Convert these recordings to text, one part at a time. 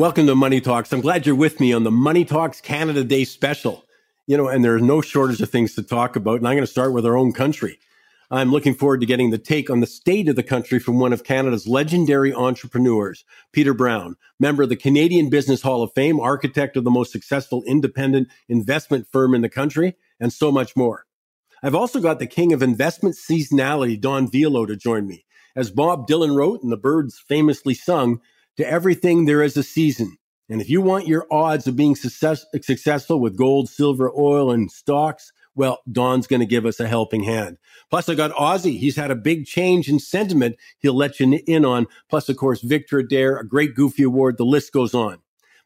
Welcome to Money Talks. I'm glad you're with me on the Money Talks Canada Day special. You know, and there's no shortage of things to talk about. And I'm going to start with our own country. I'm looking forward to getting the take on the state of the country from one of Canada's legendary entrepreneurs, Peter Brown, member of the Canadian Business Hall of Fame, architect of the most successful independent investment firm in the country, and so much more. I've also got the king of investment seasonality, Don Vialoux, to join me. As Bob Dylan wrote and the Byrds famously sung, to everything there is a season. And if you want your odds of being successful with gold, silver, oil, and stocks, well, Don's going to give us a helping hand. Plus, I got Ozzy. He's had a big change in sentiment he'll let you in on. Plus, of course, Victor Adair, a great Goofy Award. The list goes on.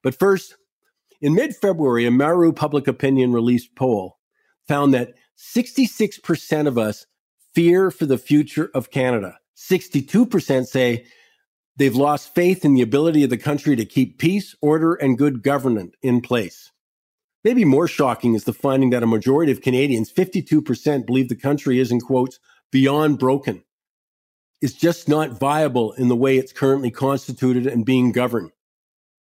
But first, in mid-February, a Maru Public Opinion released poll found that 66% of us fear for the future of Canada. 62% say they've lost faith in the ability of the country to keep peace, order, and good governance in place. Maybe more shocking is the finding that a majority of Canadians, 52%, believe the country is, in quotes, beyond broken. It's just not viable in the way it's currently constituted and being governed.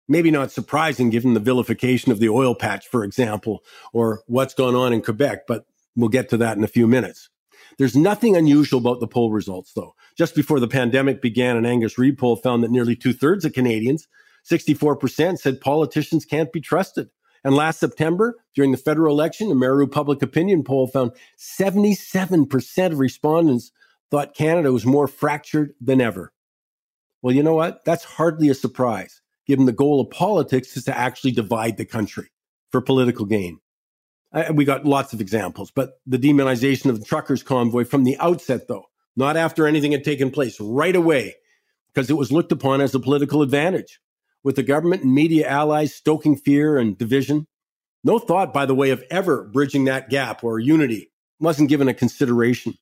Maybe not surprising given the vilification of the oil patch, for example, or what's gone on in Quebec, but we'll get to that in a few minutes. There's nothing unusual about the poll results, though. Just before the pandemic began, an Angus Reid poll found that nearly two-thirds of Canadians, 64%, said politicians can't be trusted. And last September, during the federal election, a Maru Public Opinion poll found 77% of respondents thought Canada was more fractured than ever. Well, you know what? That's hardly a surprise, given the goal of politics is to actually divide the country for political gain. We got lots of examples, but the demonization of the truckers' convoy from the outset, though, not after anything had taken place, right away, because it was looked upon as a political advantage, with the government and media allies stoking fear and division. No thought, by the way, of ever bridging that gap or unity wasn't given a consideration.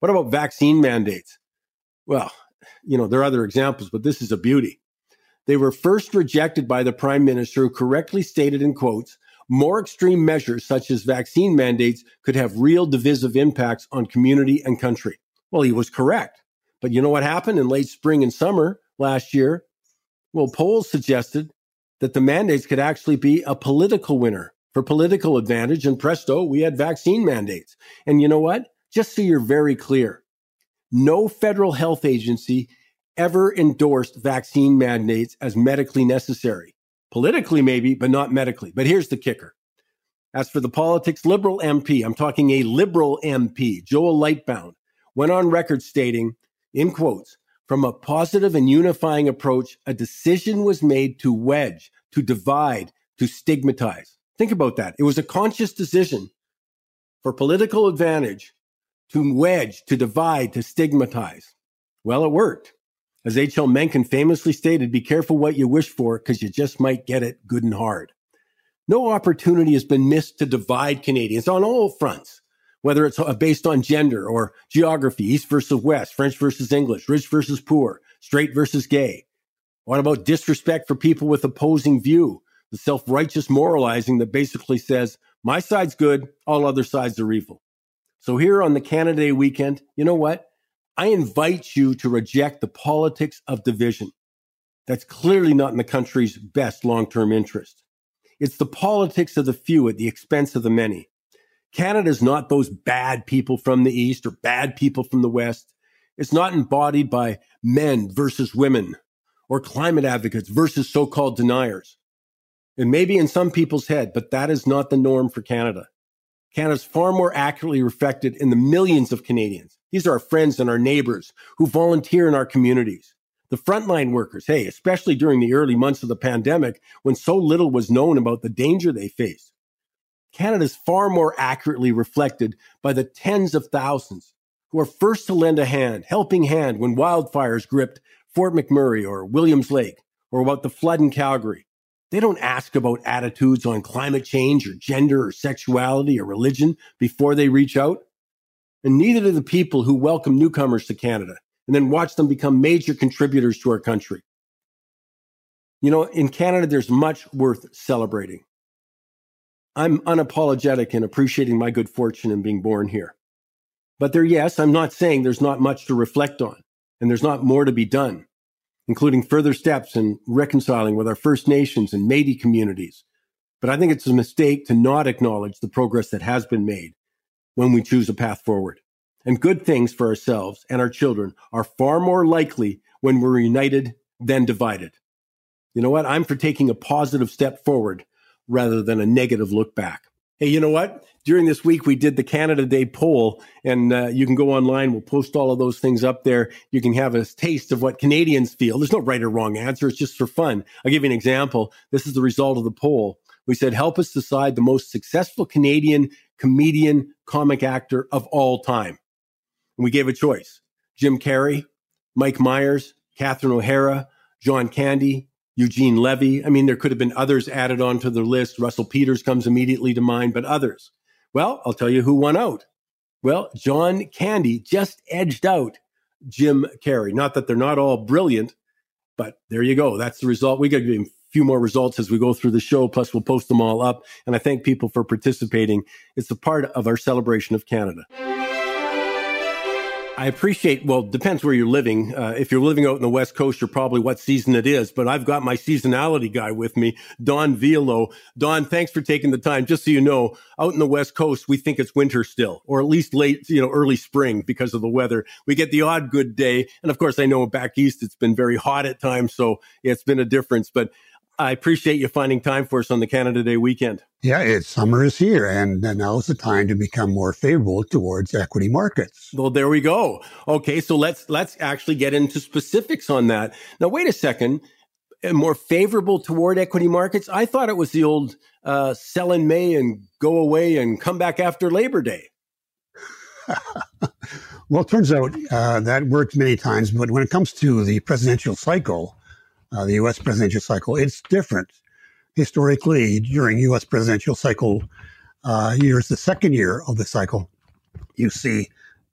What about vaccine mandates? Well, you know, there are other examples, but this is a beauty. They were first rejected by the prime minister, who correctly stated, in quotes, more extreme measures such as vaccine mandates could have real divisive impacts on community and country. Well, he was correct. But you know what happened in late spring and summer last year? Well, polls suggested that the mandates could actually be a political winner for political advantage. And presto, we had vaccine mandates. And you know what? Just so you're very clear, no federal health agency ever endorsed vaccine mandates as medically necessary. Politically, maybe, but not medically. But here's the kicker. As for the politics, Liberal MP, I'm talking a Liberal MP, Joel Lightbound, went on record stating, in quotes, from a positive and unifying approach, a decision was made to wedge, to divide, to stigmatize. Think about that. It was a conscious decision for political advantage to wedge, to divide, to stigmatize. Well, it worked. As H.L. Mencken famously stated, be careful what you wish for because you just might get it good and hard. No opportunity has been missed to divide Canadians on all fronts, whether it's based on gender or geography, East versus West, French versus English, rich versus poor, straight versus gay. What about disrespect for people with opposing view, the self-righteous moralizing that basically says, my side's good, all other sides are evil. So here on the Canada Day weekend, you know what? I invite you to reject the politics of division. That's clearly not in the country's best long-term interest. It's the politics of the few at the expense of the many. Canada's not those bad people from the East or bad people from the West. It's not embodied by men versus women or climate advocates versus so-called deniers. It may be in some people's head, but that is not the norm for Canada. Canada's far more accurately reflected in the millions of Canadians. These are our friends and our neighbors who volunteer in our communities. The frontline workers, hey, especially during the early months of the pandemic when so little was known about the danger they faced. Canada's far more accurately reflected by the tens of thousands who are first to lend a hand, helping hand when wildfires gripped Fort McMurray or Williams Lake or about the flood in Calgary. They don't ask about attitudes on climate change or gender or sexuality or religion before they reach out. And neither do the people who welcome newcomers to Canada and then watch them become major contributors to our country. You know, in Canada, there's much worth celebrating. I'm unapologetic in appreciating my good fortune in being born here. But there, yes, I'm not saying there's not much to reflect on and there's not more to be done. including further steps in reconciling with our First Nations and Métis communities. But I think it's a mistake to not acknowledge the progress that has been made when we choose a path forward. And good things for ourselves and our children are far more likely when we're united than divided. You know what? I'm for taking a positive step forward rather than a negative look back. Hey, you know what? During this week, we did the Canada Day poll, and you can go online. We'll post all of those things up there. You can have a taste of what Canadians feel. There's no right or wrong answer. It's just for fun. I'll give you an example. This is the result of the poll. We said, help us decide the most successful Canadian comedian, comic actor of all time. And we gave a choice. Jim Carrey, Mike Myers, Catherine O'Hara, John Candy, Eugene Levy. I mean, there could have been others added onto the list. Russell Peters comes immediately to mind, but others. Well, I'll tell you who won out. Well, John Candy just edged out Jim Carrey. Not that they're not all brilliant, but there you go. That's the result. We got to give him a few more results as we go through the show, plus we'll post them all up. And I thank people for participating. It's a part of our celebration of Canada. I appreciate, well, depends where you're living. If you're living out in the West Coast, you're probably what season it is. But I've got my seasonality guy with me, Don Vialoux. Don, thanks for taking the time. Just so you know, out in the West Coast, we think it's winter still, or at least late, early spring because of the weather. We get the odd good day. And of course, I know back east, it's been very hot at times. So it's been a difference. But I appreciate you finding time for us on the Canada Day weekend. Yeah, summer is here, and now is the time to become more favorable towards equity markets. Well, there we go. Okay, so let's actually get into specifics on that. Now, wait a second. More favorable toward equity markets? I thought it was the old sell in May and go away and come back after Labor Day. Well, it turns out that worked many times, but when it comes to the presidential cycle, the U.S. presidential cycle, it's different. Historically, during U.S. presidential cycle years, the second year of the cycle, you see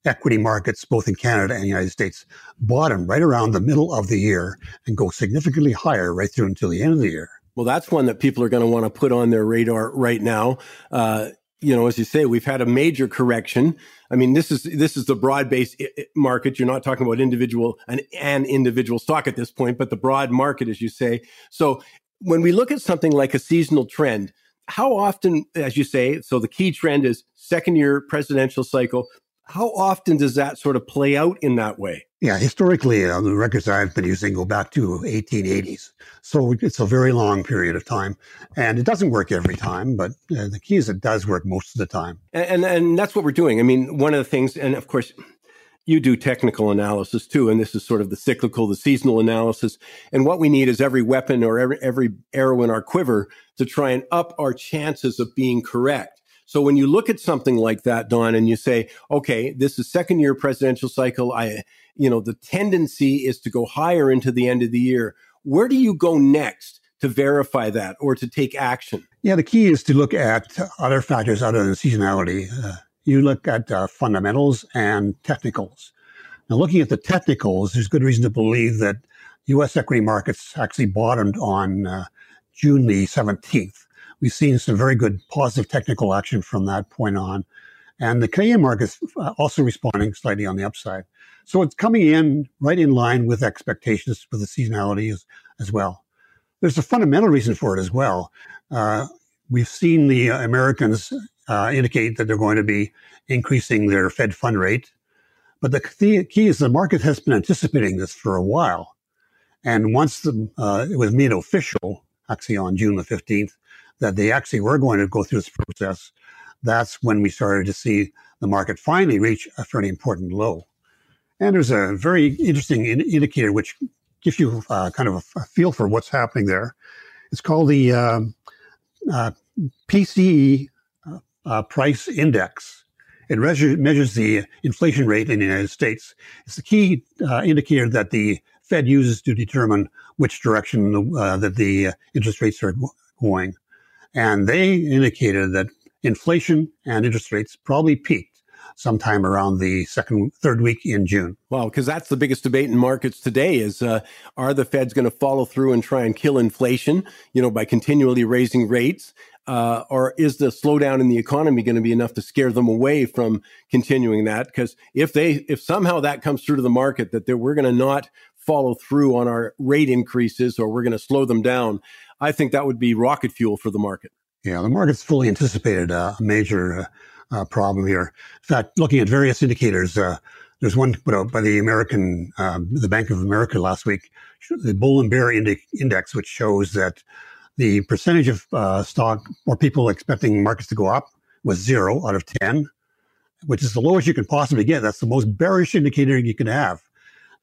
equity markets, both in Canada and the United States, bottom right around the middle of the year and go significantly higher right through until the end of the year. Well, that's one that people are going to want to put on their radar right now. As you say, we've had a major correction. I mean, this is the broad-based market. You're not talking about an individual stock at this point, but the broad market, as you say. So when we look at something like a seasonal trend, how often, as you say, so the key trend is second-year presidential cycle. How often does that sort of play out in that way? Yeah, historically, the records I've been using go back to 1880s. So it's a very long period of time. And it doesn't work every time, but the key is it does work most of the time. And that's what we're doing. I mean, one of the things, and of course, you do technical analysis too, and this is sort of the cyclical, the seasonal analysis. And what we need is every weapon or every arrow in our quiver to try and up our chances of being correct. So when you look at something like that, Don, and you say, okay, this is second year presidential cycle, the tendency is to go higher into the end of the year. Where do you go next to verify that or to take action? Yeah, the key is to look at other factors other than seasonality. You look at fundamentals and technicals. Now, looking at the technicals, there's good reason to believe that U.S. equity markets actually bottomed on June the 17th. We've seen some very good positive technical action from that point on. And the Canadian market is also responding slightly on the upside. So it's coming in right in line with expectations for the seasonality as well. There's a fundamental reason for it as well. We've seen the Americans indicate that they're going to be increasing their Fed fund rate. But the key is the market has been anticipating this for a while. And once it was made official, actually on June the 15th, that they actually were going to go through this process, that's when we started to see the market finally reach a fairly important low. And there's a very interesting indicator which gives you kind of a feel for what's happening there. It's called the PCE price index. It measures the inflation rate in the United States. It's the key indicator that the Fed uses to determine which direction that the interest rates are going. And they indicated that inflation and interest rates probably peaked sometime around the third week in June. Wow, because that's the biggest debate in markets today is, are the Feds going to follow through and try and kill inflation, you know, by continually raising rates? Or is the slowdown in the economy going to be enough to scare them away from continuing that? Because if somehow that comes through to the market, that we're going to not follow through on our rate increases or we're going to slow them down, I think that would be rocket fuel for the market. Yeah, the market's fully anticipated a major problem here. In fact, looking at various indicators, there's one put out by the American, the Bank of America last week, the Bull and Bear Index, which shows that the percentage of stock or people expecting markets to go up was 0 out of 10, which is the lowest you can possibly get. That's the most bearish indicator you can have.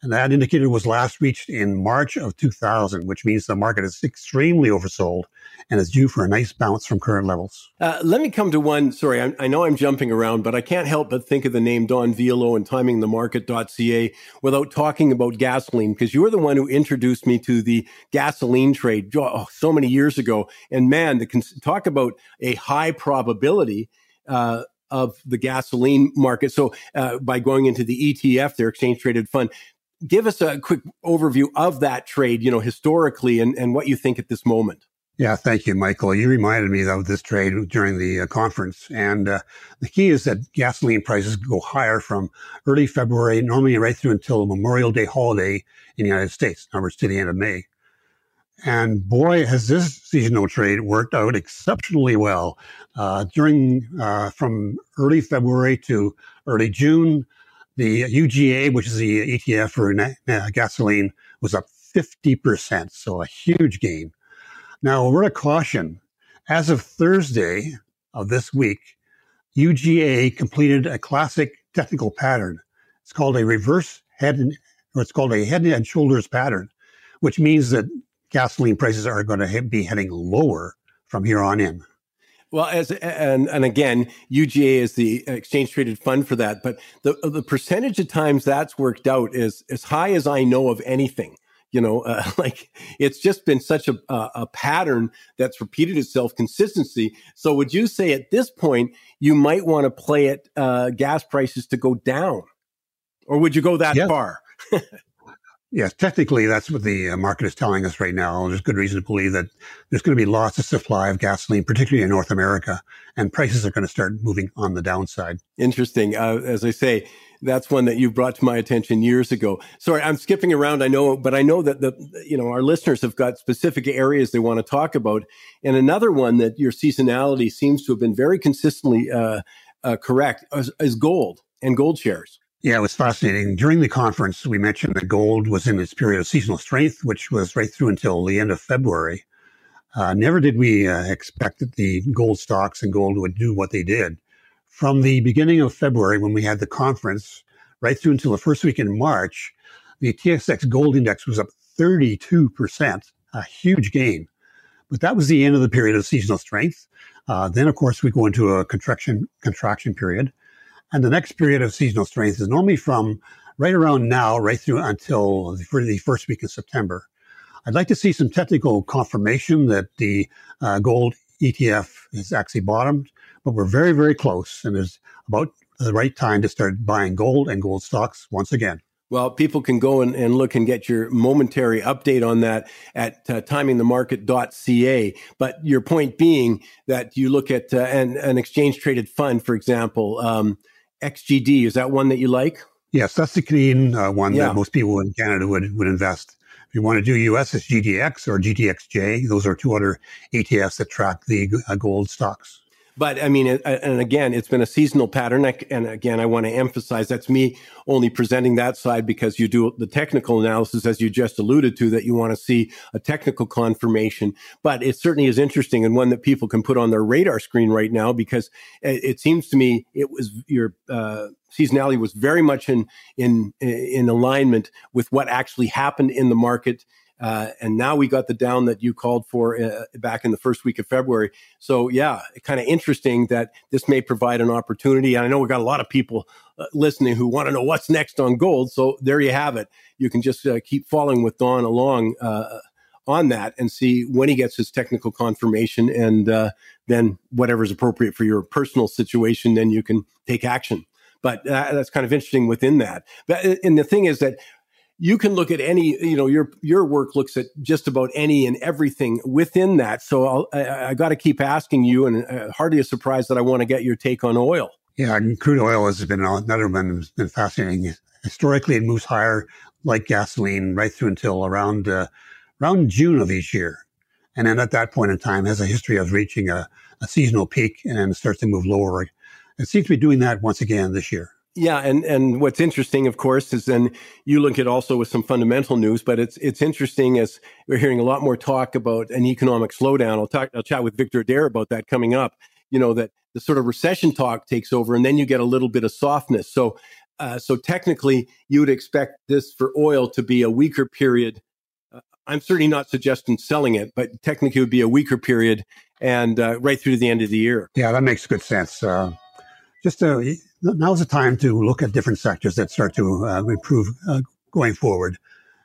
And that indicator was last reached in March of 2000, which means the market is extremely oversold and is due for a nice bounce from current levels. Let me come to one. Sorry, I know I'm jumping around, but I can't help but think of the name Don Vialoux and timingthemarket.ca without talking about gasoline, because you were the one who introduced me to the gasoline trade so many years ago. And man, talk about a high probability of the gasoline market. So by going into the ETF, their exchange traded fund. Give us a quick overview of that trade, you know, historically and what you think at this moment. Yeah, thank you, Michael. You reminded me of this trade during the conference. And the key is that gasoline prices go higher from early February, normally right through until Memorial Day holiday in the United States, in other words, to the end of May. And boy, has this seasonal trade worked out exceptionally well. From early February to early June, the UGA, which is the ETF for gasoline, was up 50%, so a huge gain. Now, a word of caution. As of Thursday of this week, UGA completed a classic technical pattern. It's called a head and shoulders pattern, which means that gasoline prices are going to be heading lower from here on in. Well, and again, UGA is the exchange traded fund for that. But the percentage of times that's worked out is as high as I know of anything. You know, like it's just been such a pattern that's repeated itself, consistency. So would you say at this point, you might want to play it gas prices to go down? Or would you go that far? Yes, technically, that's what the market is telling us right now. There's good reason to believe that there's going to be lots of supply of gasoline, particularly in North America, and prices are going to start moving on the downside. Interesting. As I say, that's one that you brought to my attention years ago. Sorry, I'm skipping around, I know, but I know that our listeners have got specific areas they want to talk about. And another one that your seasonality seems to have been very consistently correct is gold and gold shares. Yeah, it was fascinating. During the conference, we mentioned that gold was in its period of seasonal strength, which was right through until the end of February. Never did we expect that the gold stocks and gold would do what they did. From the beginning of February, when we had the conference, right through until the first week in March, the TSX Gold Index was up 32%, a huge gain. But that was the end of the period of seasonal strength. Then, of course, we go into a contraction period. And the next period of seasonal strength is normally from right around now, right through until the first week of September. I'd like to see some technical confirmation that the gold ETF is actually bottomed, but we're very, very close. And it's about the right time to start buying gold and gold stocks once again. Well, people can go and look and get your momentary update on that at timingthemarket.ca. But your point being that you look at an exchange-traded fund, for example, XGD, is that one that you like? Yes, that's the Canadian one that most people in Canada would invest. If you want to do US, it's GDX or GDXJ. Those are two other ETFs that track the gold stocks. But I mean, and again, it's been a seasonal pattern. And again, I want to emphasize that's me only presenting that side because you do the technical analysis, as you just alluded to, that you want to see a technical confirmation. But it certainly is interesting and one that people can put on their radar screen right now because it seems to me it was your seasonality was very much in alignment with what actually happened in the market. And now we got the down that you called for back in the first week of February. So, yeah, kind of interesting that this may provide an opportunity. And I know we've got a lot of people listening who want to know what's next on gold. So there you have it. You can just keep following with Don along on that and see when he gets his technical confirmation. And then whatever's appropriate for your personal situation, then you can take action. But that's kind of interesting within that. But, and the thing is that you can look at any, you know, your work looks at just about any and everything within that. So I got to keep asking you, and hardly a surprise that I want to get your take on oil. Yeah, I mean, crude oil has been another one that's been fascinating. Historically, it moves higher like gasoline right through until around June of each year. And then at that point in time, has a history of reaching a seasonal peak and then starts to move lower. It seems to be doing that once again this year. Yeah, and what's interesting, of course, is then you link it also with some fundamental news, but it's interesting as we're hearing a lot more talk about an economic slowdown. I'll chat with Victor Adair about that coming up, you know, that the sort of recession talk takes over and then you get a little bit of softness. So technically, you would expect this for oil to be a weaker period. I'm certainly not suggesting selling it, but technically it would be a weaker period and right through to the end of the year. Yeah, that makes good sense. Now's the time to look at different sectors that start to improve going forward.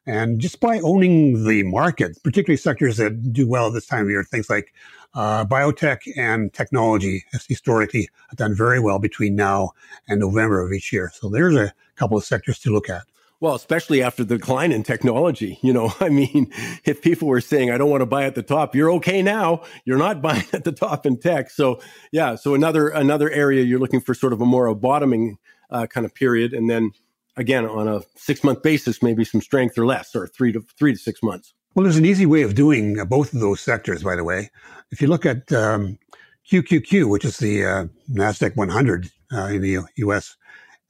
And just by owning the market, particularly sectors that do well this time of year, things like biotech and technology has historically done very well between now and November of each year. So there's a couple of sectors to look at. Well, especially after the decline in technology, you know, I mean, if people were saying, I don't want to buy at the top, you're okay now. You're not buying at the top in tech. So, yeah, so another area you're looking for sort of a more bottoming kind of period. And then, again, on a 6-month basis, maybe some strength or less, or three to 6 months. Well, there's an easy way of doing both of those sectors, by the way. If you look at QQQ, which is the NASDAQ 100 in the U.S.,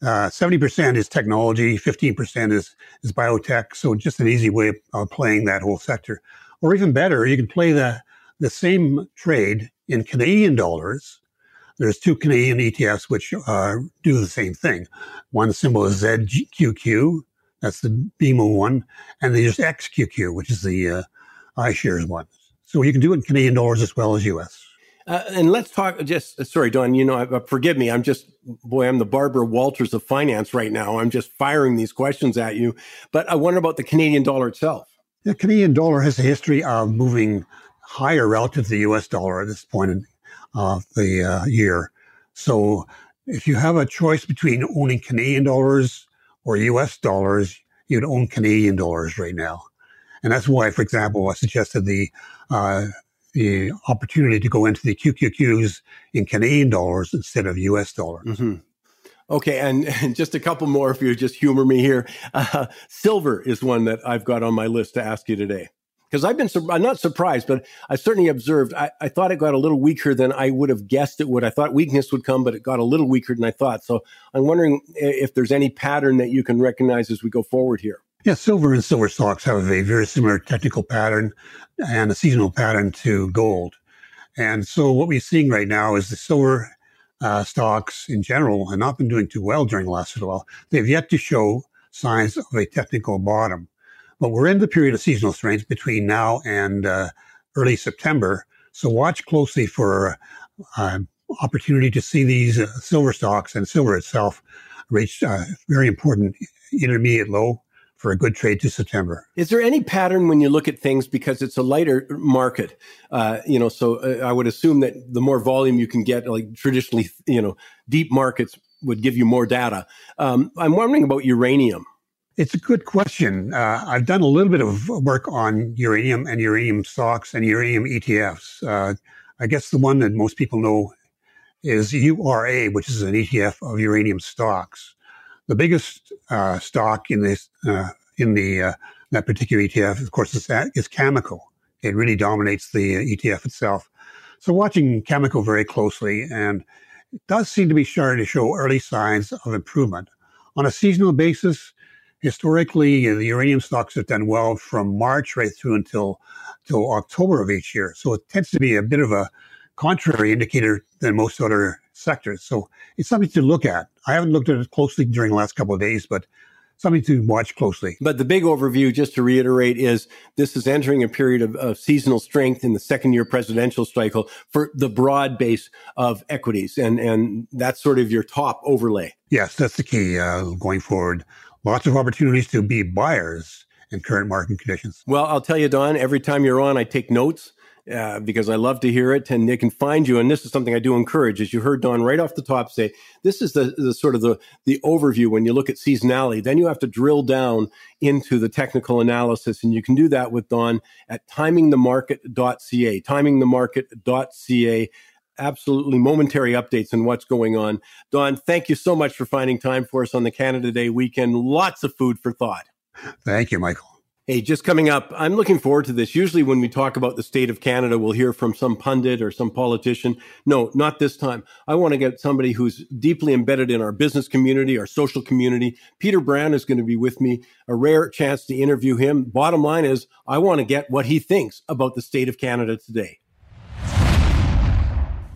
70% is technology, 15% is biotech. So just an easy way of playing that whole sector. Or even better, you can play the same trade in Canadian dollars. There's two Canadian ETFs which do the same thing. One symbol is ZQQ, that's the BMO one, and there's XQQ, which is the iShares one. So you can do it in Canadian dollars as well as U.S. And let's talk just, sorry, Don, you know, forgive me. I'm the Barbara Walters of finance right now. I'm just firing these questions at you. But I wonder about the Canadian dollar itself. The Canadian dollar has a history of moving higher relative to the U.S. dollar at this point in the year. So if you have a choice between owning Canadian dollars or U.S. dollars, you'd own Canadian dollars right now. And that's why, for example, I suggested the opportunity to go into the QQQs in Canadian dollars instead of U.S. dollars. Mm-hmm. Okay, and just a couple more if you just humor me here. Silver is one that I've got on my list to ask you today. Because I'm not surprised, but I certainly observed, I thought it got a little weaker than I would have guessed it would. I thought weakness would come, but it got a little weaker than I thought. So I'm wondering if there's any pattern that you can recognize as we go forward here. Yeah, silver and silver stocks have a very similar technical pattern and a seasonal pattern to gold. And so what we're seeing right now is the silver stocks in general have not been doing too well during the last little while. They've yet to show signs of a technical bottom. But we're in the period of seasonal strength between now and early September. So watch closely for opportunity to see these silver stocks and silver itself reach a very important intermediate low for a good trade to September. Is there any pattern when you look at things because it's a lighter market? You know, so I would assume that the more volume you can get, like traditionally, you know, deep markets would give you more data. I'm wondering about uranium. It's a good question. I've done a little bit of work on uranium and uranium stocks and uranium ETFs. I guess the one that most people know is URA, which is an ETF of uranium stocks. The biggest stock in that particular ETF, of course, is Cameco. It really dominates the ETF itself. So watching Cameco very closely, and it does seem to be starting to show early signs of improvement. On a seasonal basis, historically, the uranium stocks have done well from March right through until October of each year. So it tends to be a bit of a contrary indicator than most other sectors. So it's something to look at. I haven't looked at it closely during the last couple of days, but something to watch closely. But the big overview, just to reiterate, is this is entering a period of seasonal strength in the second-year presidential cycle for the broad base of equities. And that's sort of your top overlay. Yes, that's the key going forward. Lots of opportunities to be buyers in current market conditions. Well, I'll tell you, Don, every time you're on, I take notes. because I love to hear it, and they can find you. And this is something I do encourage, as you heard Don right off the top say, this is the sort of the overview. When you look at seasonality, then you have to drill down into the technical analysis, and you can do that with Don at timingthemarket.ca, timingthemarket.ca. Absolutely momentary updates on what's going on. Don, thank you so much for finding time for us on the Canada Day weekend. Lots of food for thought. Thank you, Michael. Hey, just coming up, I'm looking forward to this. Usually when we talk about the state of Canada, we'll hear from some pundit or some politician. No, not this time. I want to get somebody who's deeply embedded in our business community, our social community. Peter Brown is going to be with me, a rare chance to interview him. Bottom line is, I want to get what he thinks about the state of Canada today.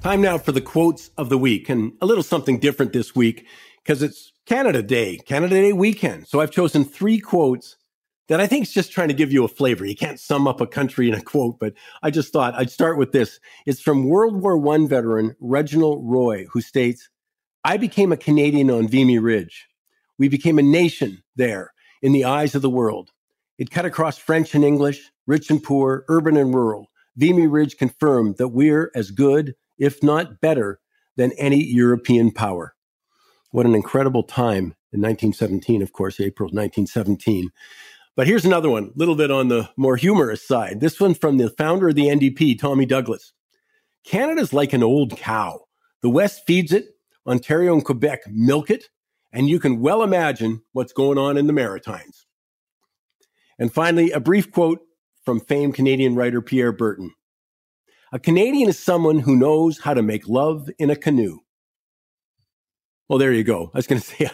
Time now for the quotes of the week, and a little something different this week because it's Canada Day weekend. So I've chosen three quotes that I think is just trying to give you a flavor. You can't sum up a country in a quote, but I just thought I'd start with this. It's from World War I veteran Reginald Roy, who states, "I became a Canadian on Vimy Ridge. We became a nation there in the eyes of the world. It cut across French and English, rich and poor, urban and rural. Vimy Ridge confirmed that we're as good, if not better, than any European power." What an incredible time in 1917, of course, April 1917. But here's another one, a little bit on the more humorous side. This one from the founder of the NDP, Tommy Douglas. "Canada's like an old cow. The West feeds it, Ontario and Quebec milk it, and you can well imagine what's going on in the Maritimes." And finally, a brief quote from famed Canadian writer Pierre Burton. "A Canadian is someone who knows how to make love in a canoe." Well, there you go. I was going to say,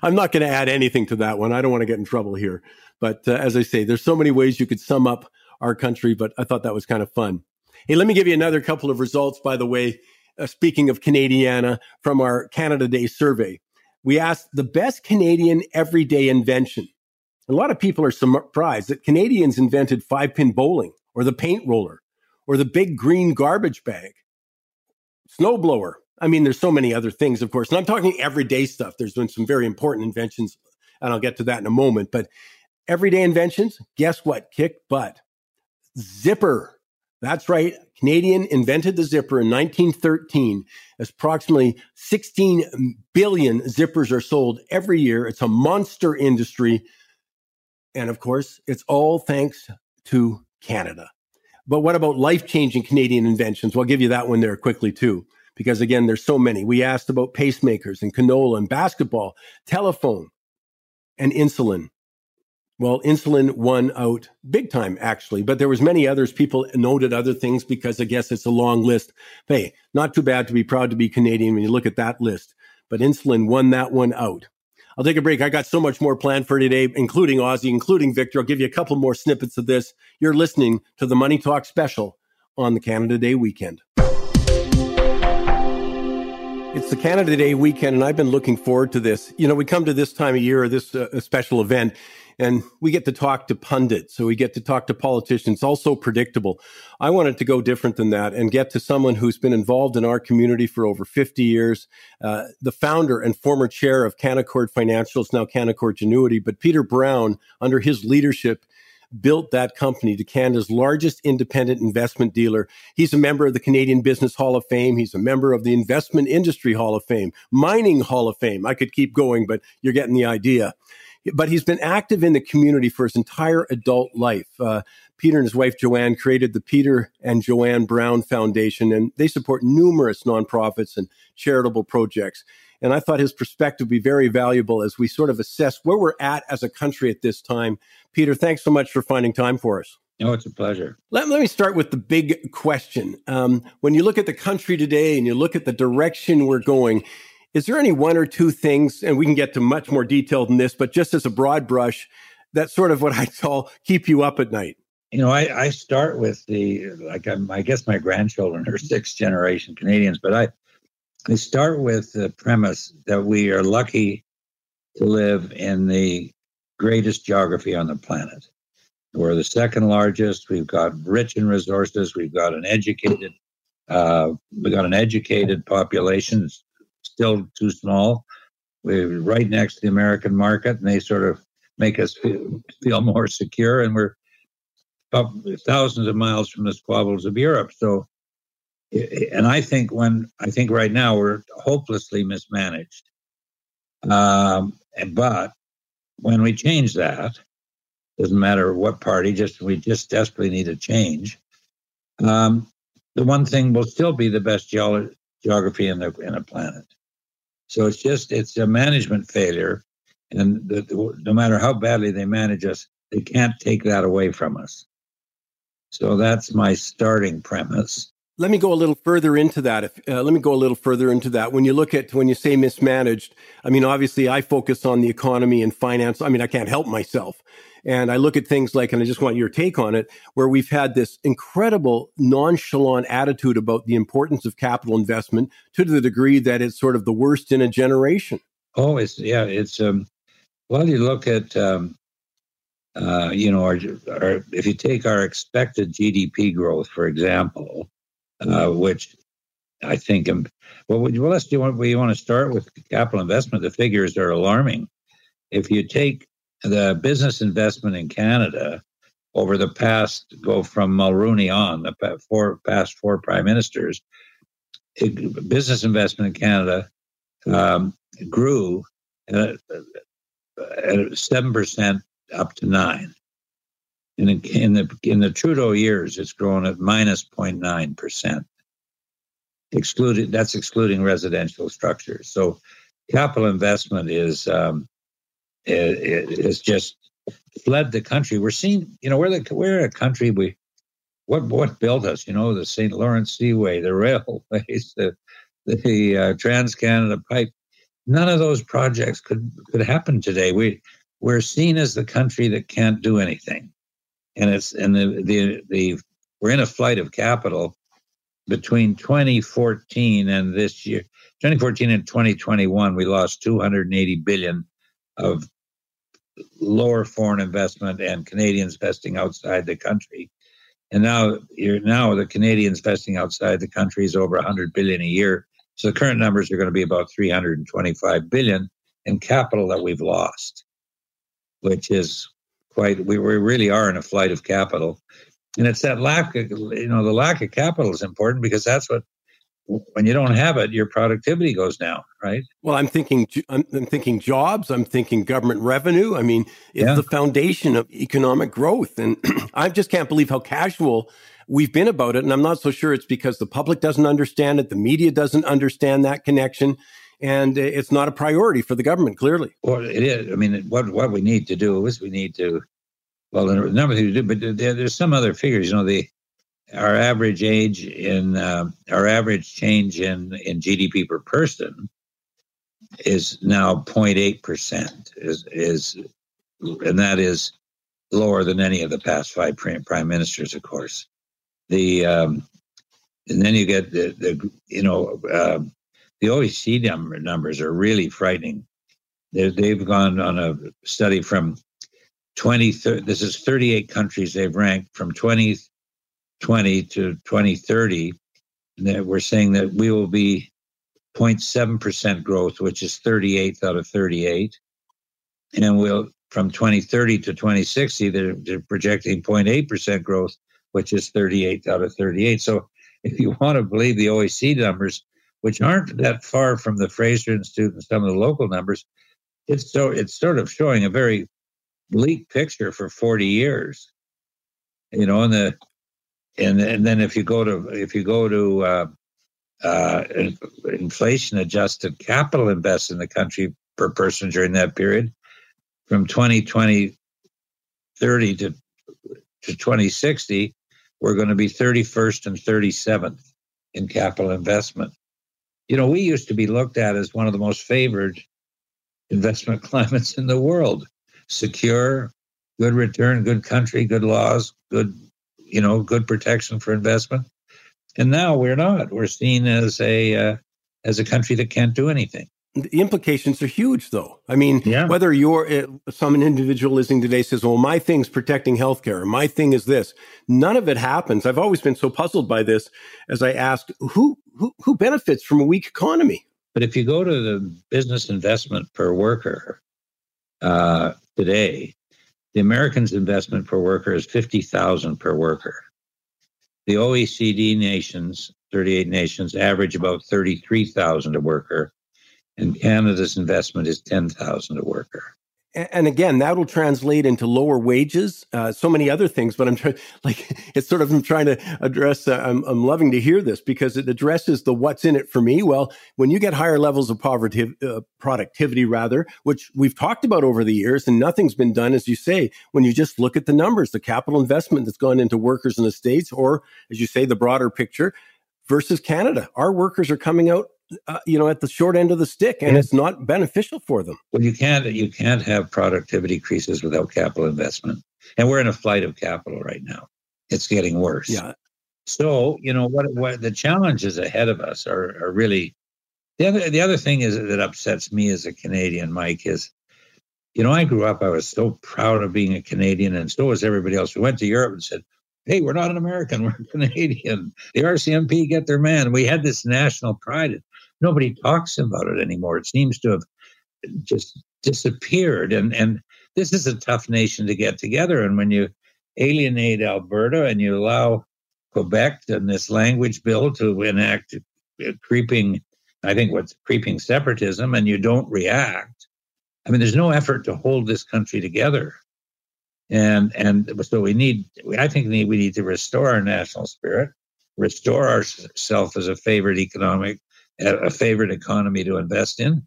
I'm not going to add anything to that one. I don't want to get in trouble here. But as I say, there's so many ways you could sum up our country, but I thought that was kind of fun. Hey, let me give you another couple of results, by the way. Speaking of Canadiana, from our Canada Day survey, we asked the best Canadian everyday invention. A lot of people are surprised that Canadians invented 5-pin bowling or the paint roller, or the big green garbage bag, snowblower. I mean, there's so many other things, of course. And I'm talking everyday stuff. There's been some very important inventions, and I'll get to that in a moment. But everyday inventions, guess what? Kick butt. Zipper. That's right. Canadian invented the zipper in 1913. As approximately 16 billion zippers are sold every year. It's a monster industry. And of course, it's all thanks to Canada. But what about life-changing Canadian inventions? Well, I'll give you that one there quickly, too, because, again, there's so many. We asked about pacemakers and canola and basketball, telephone and insulin. Well, insulin won out big time, actually. But there was many others. People noted other things because I guess it's a long list. But, hey, not too bad to be proud to be Canadian when you look at that list. But insulin won that one out. I'll take a break. I got so much more planned for today, including Ozzy, including Victor. I'll give you a couple more snippets of this. You're listening to the Money Talk special on the Canada Day weekend. It's the Canada Day weekend, and I've been looking forward to this. You know, we come to this time of year, or this special event, and we get to talk to pundits, so we get to talk to politicians. It's all so predictable. I wanted to go different than that and get to someone who's been involved in our community for over 50 years, the founder and former chair of Canaccord Financials, now Canaccord Genuity. But Peter Brown, under his leadership, built that company to Canada's largest independent investment dealer. He's a member of the Canadian Business Hall of Fame. He's a member of the Investment Industry Hall of Fame, Mining Hall of Fame. I could keep going, but you're getting the idea. But he's been active in the community for his entire adult life. Peter and his wife, Joanne, created the Peter and Joanne Brown Foundation, and they support numerous nonprofits and charitable projects. And I thought his perspective would be very valuable as we sort of assess where we're at as a country at this time. Peter, thanks so much for finding time for us. Oh, it's a pleasure. Let me start with the big question. When you look at the country today and you look at the direction we're going, is there any one or two things, and we can get to much more detail than this, but just as a broad brush, that's sort of what I call keep you up at night? You know, I start with I guess my grandchildren are sixth generation Canadians, but I start with the premise that we are lucky to live in the greatest geography on the planet. We're the second largest. We've got rich in resources. We've got an educated population. Still too small. We're right next to the American market, and they sort of make us feel more secure. And we're thousands of miles from the squabbles of Europe. So, and I think right now we're hopelessly mismanaged. But when we change that, doesn't matter what party, we just desperately need a change. The one thing will still be the best geography in the planet. So it's a management failure, and no matter how badly they manage us, they can't take that away from us. So that's my starting premise. Let me go a little further into that. When you look at, when you say mismanaged, I mean, obviously I focus on the economy and finance. I mean, I can't help myself. And I look at things like, and I just want your take on it, where we've had this incredible nonchalant attitude about the importance of capital investment to the degree that it's sort of the worst in a generation. Oh, well, you look at, if you take our expected GDP growth, for example, which I think, you want to start with capital investment. The figures are alarming. If you take the business investment in Canada over the past, go from Mulroney on, the past four prime ministers, business investment in Canada grew at 7% up to 9%. And in the Trudeau years, it's grown at minus 0.9%. Excluding residential structures. So, capital investment is just fled the country. We're seeing, we're a country. What built us? The St. Lawrence Seaway, the railways, the Trans Canada Pipe. None of those projects could happen today. We're seen as the country that can't do anything. And we're in a flight of capital between 2014 and this year. 2014 and 2021, we lost 280 billion of lower foreign investment and Canadians investing outside the country. And now the Canadians investing outside the country is over 100 billion a year. So the current numbers are going to be about 325 billion in capital that we've lost, which is we really are in a flight of capital. And it's that lack of, the lack of capital is important, because that's what, when you don't have it, your productivity goes down, right? Well, I'm thinking jobs, I'm thinking government revenue. I mean, it's the foundation of economic growth. And I just can't believe how casual we've been about it. And I'm not so sure it's because the public doesn't understand it, the media doesn't understand that connection, and it's not a priority for the government, clearly. Well, it is. I mean, what we need to do is there are a number of things to do, but there's some other figures. Our average age our average change in GDP per person is now 0.8%, and that is lower than any of the past five prime ministers, of course. And then you get the OECD numbers are really frightening. They've gone on a study from 38 countries they've ranked from 2020 to 2030. And that we're saying that we will be 0.7% growth, which is 38th out of 38. And from 2030 to 2060, they're projecting 0.8% growth, which is 38th out of 38. So if you want to believe the OECD numbers, which aren't that far from the Fraser Institute and some of the local numbers, it's sort of showing a very bleak picture for 40 years, and then if you go to inflation adjusted capital invested in the country per person during that period from 2030 to 2060, we're going to be 31st and 37th in capital investment. We used to be looked at as one of the most favored investment climates in the world. Secure, good return, good country, good laws, good protection for investment. And now we're not. We're seen as a country that can't do anything. The implications are huge, though. I mean, whether some individual listening today says, well, my thing's protecting healthcare, my thing is this, none of it happens. I've always been so puzzled by this as I ask, who benefits from a weak economy? But if you go to the business investment per worker today, The Americans' investment per worker is $50,000 per worker. The OECD nations, 38 nations, average about $33,000 a worker, and Canada's investment is $10,000 a worker. And again, that'll translate into lower wages, so many other things. But I'm trying to address. I'm loving to hear this because it addresses the what's in it for me. Well, when you get higher levels of productivity, which we've talked about over the years, and nothing's been done, as you say. When you just look at the numbers, the capital investment that's gone into workers in the States, or as you say, the broader picture versus Canada, our workers are coming out at the short end of the stick, and it's not beneficial for them. Well, you can't have productivity increases without capital investment. And we're in a flight of capital right now. It's getting worse. Yeah. So, what the challenges ahead of us are really, the other thing is that upsets me as a Canadian, Mike, is, I grew up, I was so proud of being a Canadian, and so was everybody else. We went to Europe and said, hey, we're not an American, we're Canadian. The RCMP get their man. We had this national pride. Nobody talks about it anymore. It seems to have just disappeared. And this is a tough nation to get together. And when you alienate Alberta and you allow Quebec and this language bill to enact creeping separatism, and you don't react, there's no effort to hold this country together. And so we need to restore our national spirit, restore ourselves as a favorite economy to invest in.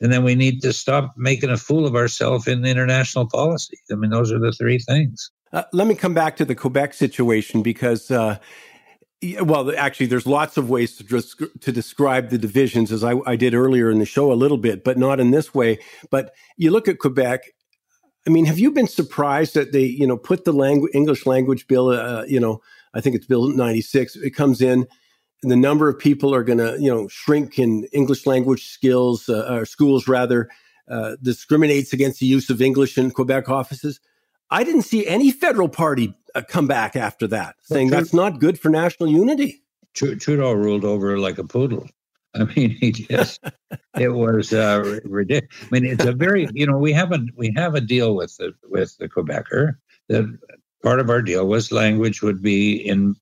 And then we need to stop making a fool of ourselves in international policy. Those are the three things. Let me come back to the Quebec situation because, there's lots of ways to describe the divisions, as I did earlier in the show a little bit, but not in this way. But you look at Quebec. Have you been surprised that they, put the English language bill, I think it's Bill 96, it comes in. The number of people are going to, shrink in English language skills, or schools rather, discriminates against the use of English in Quebec offices. I didn't see any federal party come back after that, saying that's not good for national unity. Trudeau ruled over like a poodle. He just, it was ridiculous. It's a very, we have a deal with the Quebecer. That part of our deal was language would be in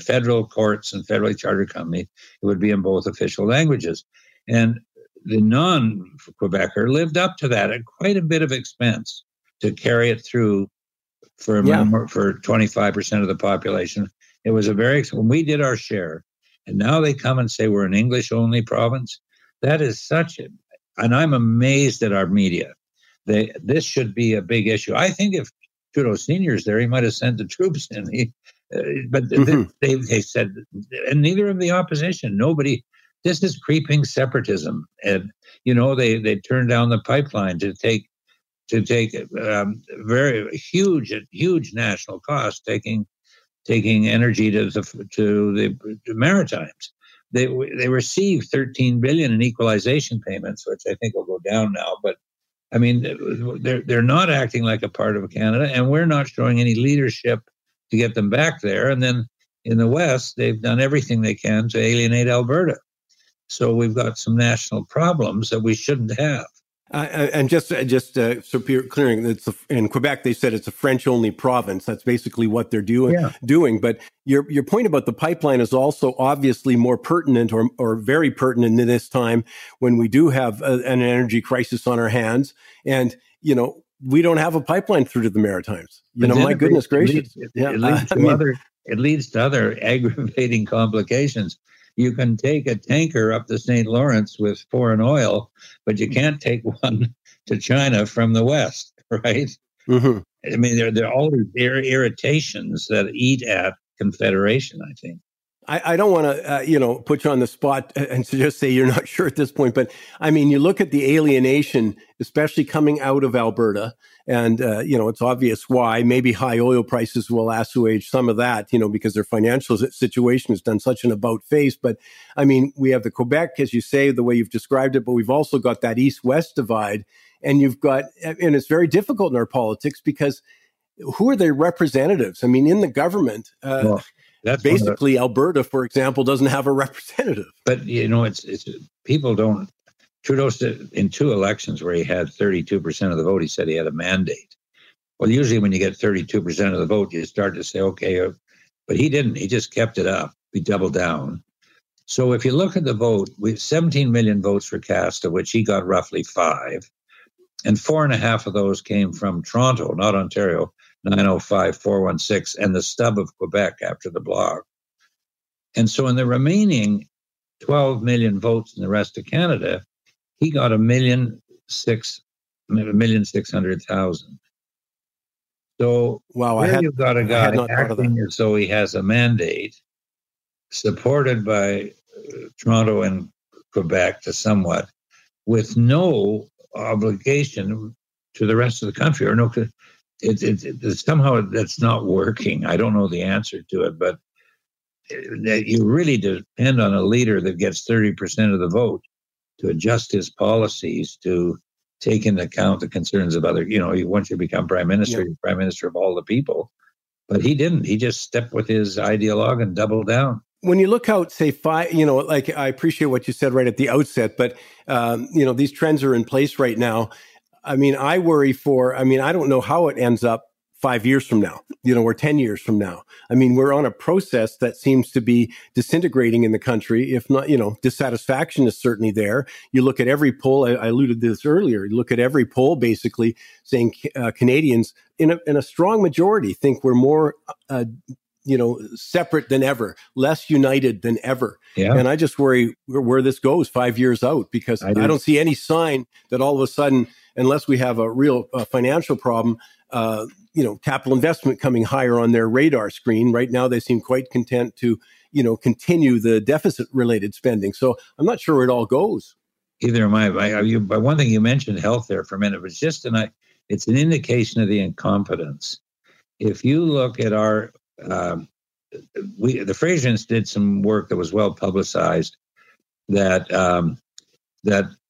federal courts and federally chartered companies, it would be in both official languages. And the non-Quebecer lived up to that at quite a bit of expense to carry it through for 25% of the population. It was when we did our share, and now they come and say we're an English-only province. That is and I'm amazed at our media. This should be a big issue. I think if Trudeau Sr. is there, he might have sent the troops in. They said, and neither of the opposition, nobody, this is creeping separatism. And, they turned down the pipeline to take very huge national costs, taking energy to the Maritimes. They received $13 billion in equalization payments, which I think will go down now. But they're not acting like a part of Canada, and we're not showing any leadership to get them back there. And then in the West, they've done everything they can to alienate Alberta. So we've got some national problems that we shouldn't have. And just so clearing, in Quebec, they said it's a French-only province. That's basically what they're doing. But your point about the pipeline is also obviously more pertinent or very pertinent in this time when we do have an energy crisis on our hands. And, we don't have a pipeline through to the Maritimes. My goodness gracious. It leads to other aggravating complications. You can take a tanker up the St. Lawrence with foreign oil, but you can't take one to China from the West, right? Mm-hmm. There are all these irritations that eat at Confederation, I think. I don't want to, put you on the spot and just say you're not sure at this point, but you look at the alienation, especially coming out of Alberta, and it's obvious why. Maybe high oil prices will assuage some of that, because their financial situation has done such an about face. But we have the Quebec, as you say, the way you've described it, but we've also got that East-West divide, and and it's very difficult in our politics because who are their representatives? In the government. That's basically Alberta, for example, doesn't have a representative. But, it's people don't. Trudeau, in two elections where he had 32% of the vote, he said he had a mandate. Well, usually when you get 32% of the vote, you start to say, okay, but he didn't. He just kept it up. He doubled down. So if you look at the vote, 17 million votes were cast, of which he got roughly 5. And 4.5 of those came from Toronto, not Ontario, 905, 416, and the stub of Quebec after the bloc. And so in the remaining 12 million votes in the rest of Canada, he got 1,600,000. So wow, you've got a guy acting as though he has a mandate, supported by Toronto and Quebec to somewhat, with no obligation to the rest of the country, or no, somehow that's not working. I don't know the answer to it, but you really depend on a leader that gets 30% of the vote to adjust his policies to take into account the concerns of other, once you become prime minister, You're prime minister of all the people. But he didn't. He just stepped with his ideologue and doubled down. When you look out, say, 5, like I appreciate what you said right at the outset, but, these trends are in place right now. I mean, I worry I don't know how it ends up 5 years from now, or 10 years from now. I mean, we're on a process that seems to be disintegrating in the country, if not, dissatisfaction is certainly there. You look at every poll, I alluded to this earlier, you look at every poll basically saying Canadians in a strong majority think we're more, separate than ever, less united than ever. Yeah. And I just worry where this goes 5 years out, because I don't see any sign that all of a sudden, unless we have a real financial problem, capital investment coming higher on their radar screen. Right now, they seem quite content to, continue the deficit-related spending. So I'm not sure where it all goes. Either am I. But one thing you mentioned, health, there for a minute, was just it's an indication of the incompetence. If you look at our, the Fraser Institute did some work that was well publicized that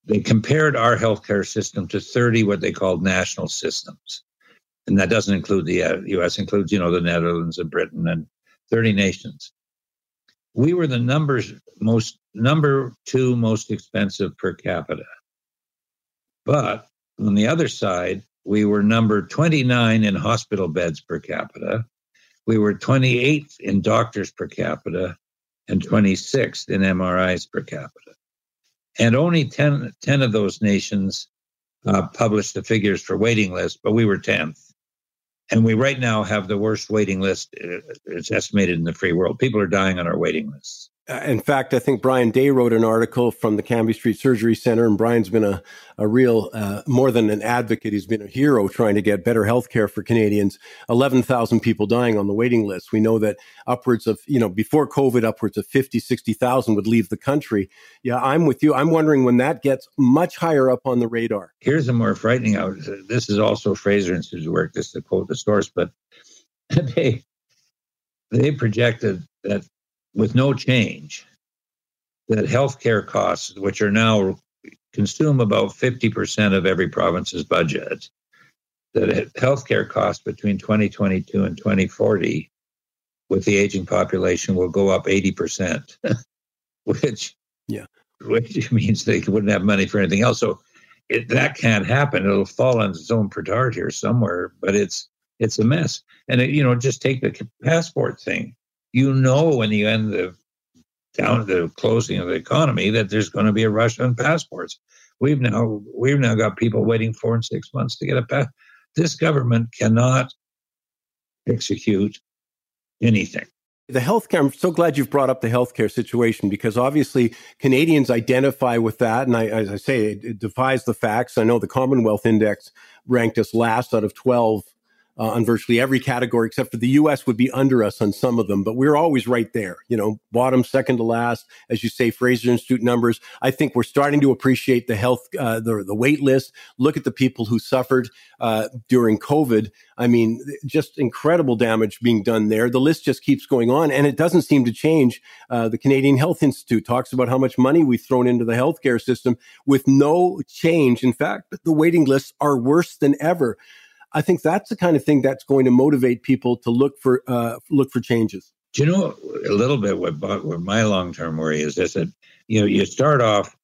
they compared our healthcare system to 30 what they called national systems. And that doesn't include the U.S., includes, the Netherlands and Britain and 30 nations. We were the number two most expensive per capita. But on the other side, we were number 29 in hospital beds per capita. We were 28th in doctors per capita and 26th in MRIs per capita. And only 10 of those nations published the figures for waiting lists, but we were 10th. And we right now have the worst waiting list. It's estimated in the free world. People are dying on our waiting lists. In fact, I think Brian Day wrote an article from the Canby Street Surgery Center, and Brian's been a real, more than an advocate, he's been a hero trying to get better health care for Canadians. 11,000 people dying on the waiting list. We know that upwards of, before COVID, upwards of 50, 60,000 would leave the country. Yeah, I'm with you. I'm wondering when that gets much higher up on the radar. Here's a more frightening out. This is also Fraser Institute's work. This is the quote, the source, but they projected that with no change, that healthcare costs, which are now consume about 50% of every province's budget, that healthcare costs between 2022 and 2040, with the aging population, will go up 80%, which means they wouldn't have money for anything else. So that can't happen. It'll fall on its own petard here somewhere, but it's a mess. And just take the passport thing. When you end the closing of the economy, that there's going to be a rush on passports. We've now got people waiting 4 and 6 months to get a passport. This government cannot execute anything. The healthcare, I'm so glad you've brought up the healthcare situation, because obviously Canadians identify with that. And as I say, it defies the facts. I know the Commonwealth Index ranked us last out of 12 on virtually every category, except for the U.S. would be under us on some of them, but we're always right there, bottom, second to last, as you say, Fraser Institute numbers. I think we're starting to appreciate the health, the wait list. Look at the people who suffered during COVID. I mean, just incredible damage being done there. The list just keeps going on, and it doesn't seem to change. The Canadian Health Institute talks about how much money we've thrown into the healthcare system with no change. In fact, the waiting lists are worse than ever. I think that's the kind of thing that's going to motivate people to look for changes. Do you know a little bit what my long-term worry is? Is that you start off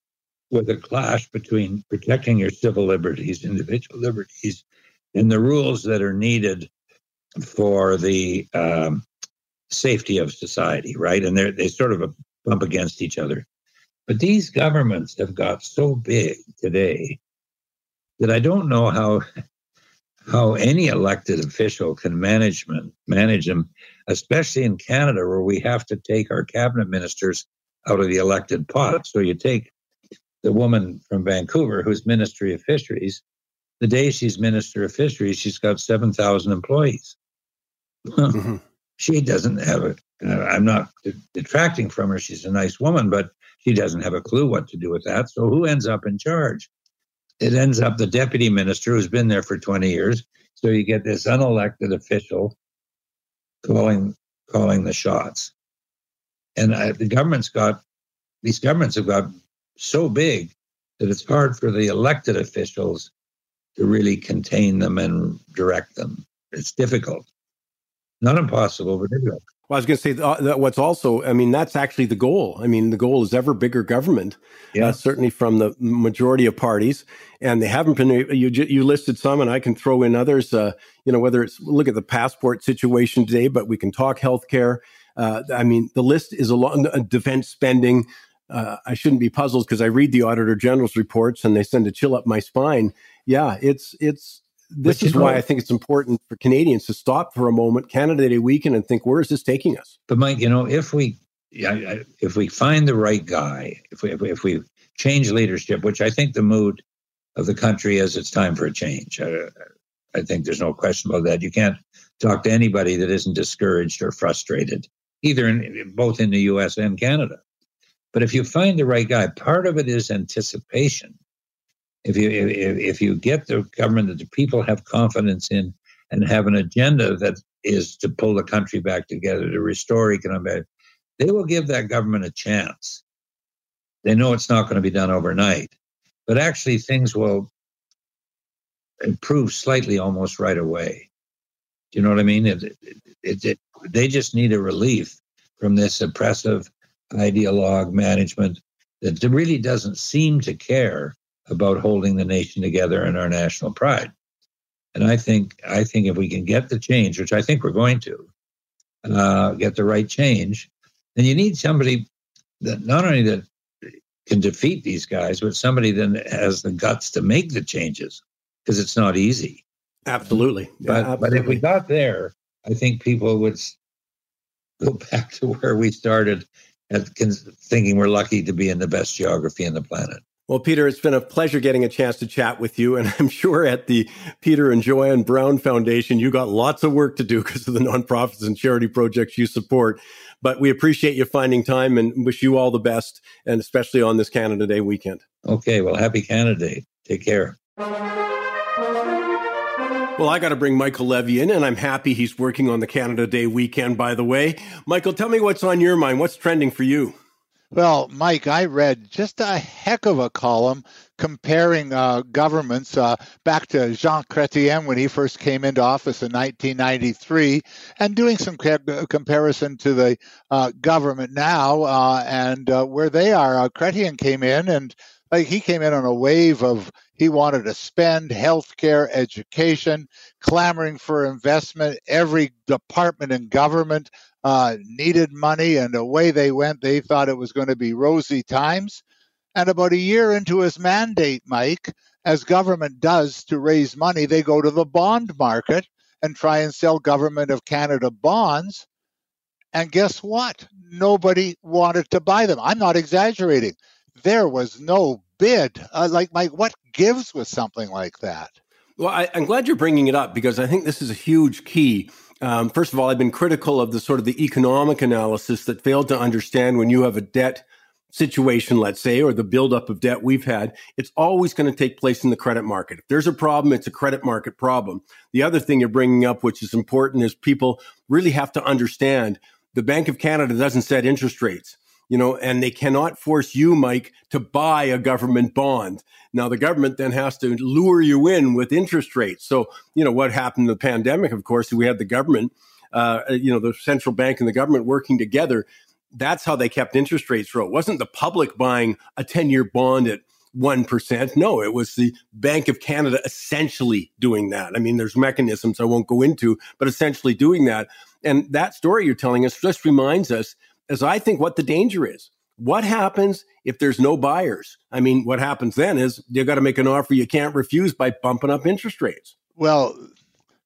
with a clash between protecting your civil liberties, individual liberties, in the rules that are needed for the safety of society, right? And they sort of bump against each other. But these governments have got so big today that I don't know how any elected official can manage them, especially in Canada, where we have to take our cabinet ministers out of the elected pot. So you take the woman from Vancouver who's Ministry of Fisheries. The day she's Minister of Fisheries, she's got 7,000 employees. Mm-hmm. She doesn't have I'm not detracting from her. She's a nice woman, but she doesn't have a clue what to do with that. So who ends up in charge? It ends up the deputy minister who's been there for 20 years. So you get this unelected official calling the shots. And these governments have got so big that it's hard for the elected officials to really contain them and direct them. It's difficult. Not impossible, but difficult. Well, I was going to say what's also, I mean, that's actually the goal. I mean, the goal is ever bigger government, certainly from the majority of parties. And they haven't been, you listed some and I can throw in others, whether it's look at the passport situation today, but we can talk healthcare. I mean, the list is a long defense spending. I shouldn't be puzzled because I read the Auditor General's reports and they send a chill up my spine. Yeah, this is why I think it's important for Canadians to stop for a moment, Canada Day weekend, and think, where is this taking us? But Mike, if we find the right guy, if we change leadership, which I think the mood of the country is, it's time for a change. I think there's no question about that. You can't talk to anybody that isn't discouraged or frustrated, either both in the U.S. and Canada. But if you find the right guy, part of it is anticipation. If you get the government that the people have confidence in and have an agenda that is to pull the country back together, to restore economic, they will give that government a chance. They know it's not going to be done overnight, but actually things will improve slightly almost right away. Do you know what I mean? They just need a relief from this oppressive ideologue management that really doesn't seem to care about holding the nation together and our national pride. And I think if we can get the change, which I think we're going to, get the right change, then you need somebody that not only that can defeat these guys, but somebody then has the guts to make the changes, because it's not easy. Absolutely. But if we got there, I think people would go back to where we started at, thinking we're lucky to be in the best geography on the planet. Well, Peter, it's been a pleasure getting a chance to chat with you. And I'm sure at the Peter and Joanne Brown Foundation, you got lots of work to do because of the nonprofits and charity projects you support. But we appreciate you finding time and wish you all the best, and especially on this Canada Day weekend. Okay, well, happy Canada Day. Take care. Well, I got to bring Michael Levy in, and I'm happy he's working on the Canada Day weekend, by the way. Michael, tell me what's on your mind. What's trending for you? Well, Mike, I read just a heck of a column comparing governments back to Jean Chrétien when he first came into office in 1993, and doing some comparison to the government now and where they are. Chrétien came in and he came in on a wave of, he wanted to spend, healthcare, education, clamoring for investment. Every department in government needed money, and away they went. They thought it was going to be rosy times. And about a year into his mandate, Mike, as government does to raise money, they go to the bond market and try and sell Government of Canada bonds. And guess what? Nobody wanted to buy them. I'm not exaggerating. There was no bid. Mike, what gives with something like that? Well, I'm glad you're bringing it up, because I think this is a huge key. First of all, I've been critical of the sort of the economic analysis that failed to understand when you have a debt situation, let's say, or the buildup of debt we've had, it's always going to take place in the credit market. If there's a problem, it's a credit market problem. The other thing you're bringing up, which is important, is people really have to understand the Bank of Canada doesn't set interest rates. And they cannot force you, Mike, to buy a government bond. Now, the government then has to lure you in with interest rates. So, what happened in the pandemic, of course, we had the government, the central bank and the government working together. That's how they kept interest rates low. It wasn't the public buying a 10-year bond at 1%. No, it was the Bank of Canada essentially doing that. I mean, there's mechanisms I won't go into, but essentially doing that. And that story you're telling us just reminds us, as I think, what the danger is. What happens if there's no buyers? I mean, what happens then is you got to make an offer you can't refuse by bumping up interest rates. Well,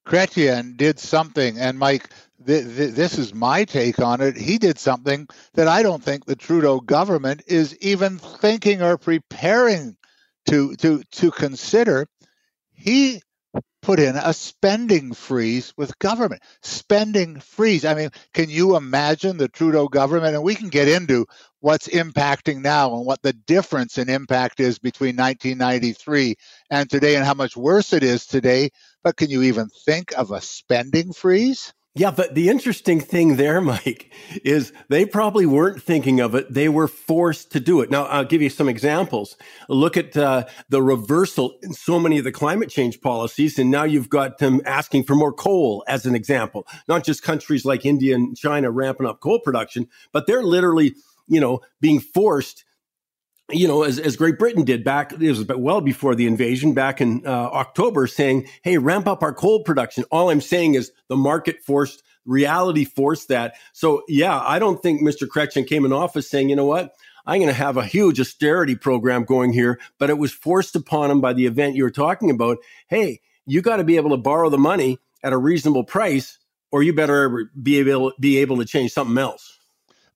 Chrétien did something, and Mike, this is my take on it. He did something that I don't think the Trudeau government is even thinking or preparing to consider. He put in a spending freeze with government. Spending freeze. I mean, can you imagine the Trudeau government? And we can get into what's impacting now and what the difference in impact is between 1993 and today and how much worse it is today. But can you even think of a spending freeze? Yeah, but the interesting thing there, Mike, is they probably weren't thinking of it. They were forced to do it. Now, I'll give you some examples. Look at the reversal in so many of the climate change policies, and now you've got them asking for more coal, as an example. Not just countries like India and China ramping up coal production, but they're literally, being forced, as Great Britain did back, it was well before the invasion, back in October, saying, hey, ramp up our coal production. All I'm saying is the market forced, reality forced that. So, yeah, I don't think Mr. Chrétien came in office saying, you know what, I'm going to have a huge austerity program going here, but it was forced upon him by the event you were talking about. Hey, you got to be able to borrow the money at a reasonable price, or you better be able to change something else.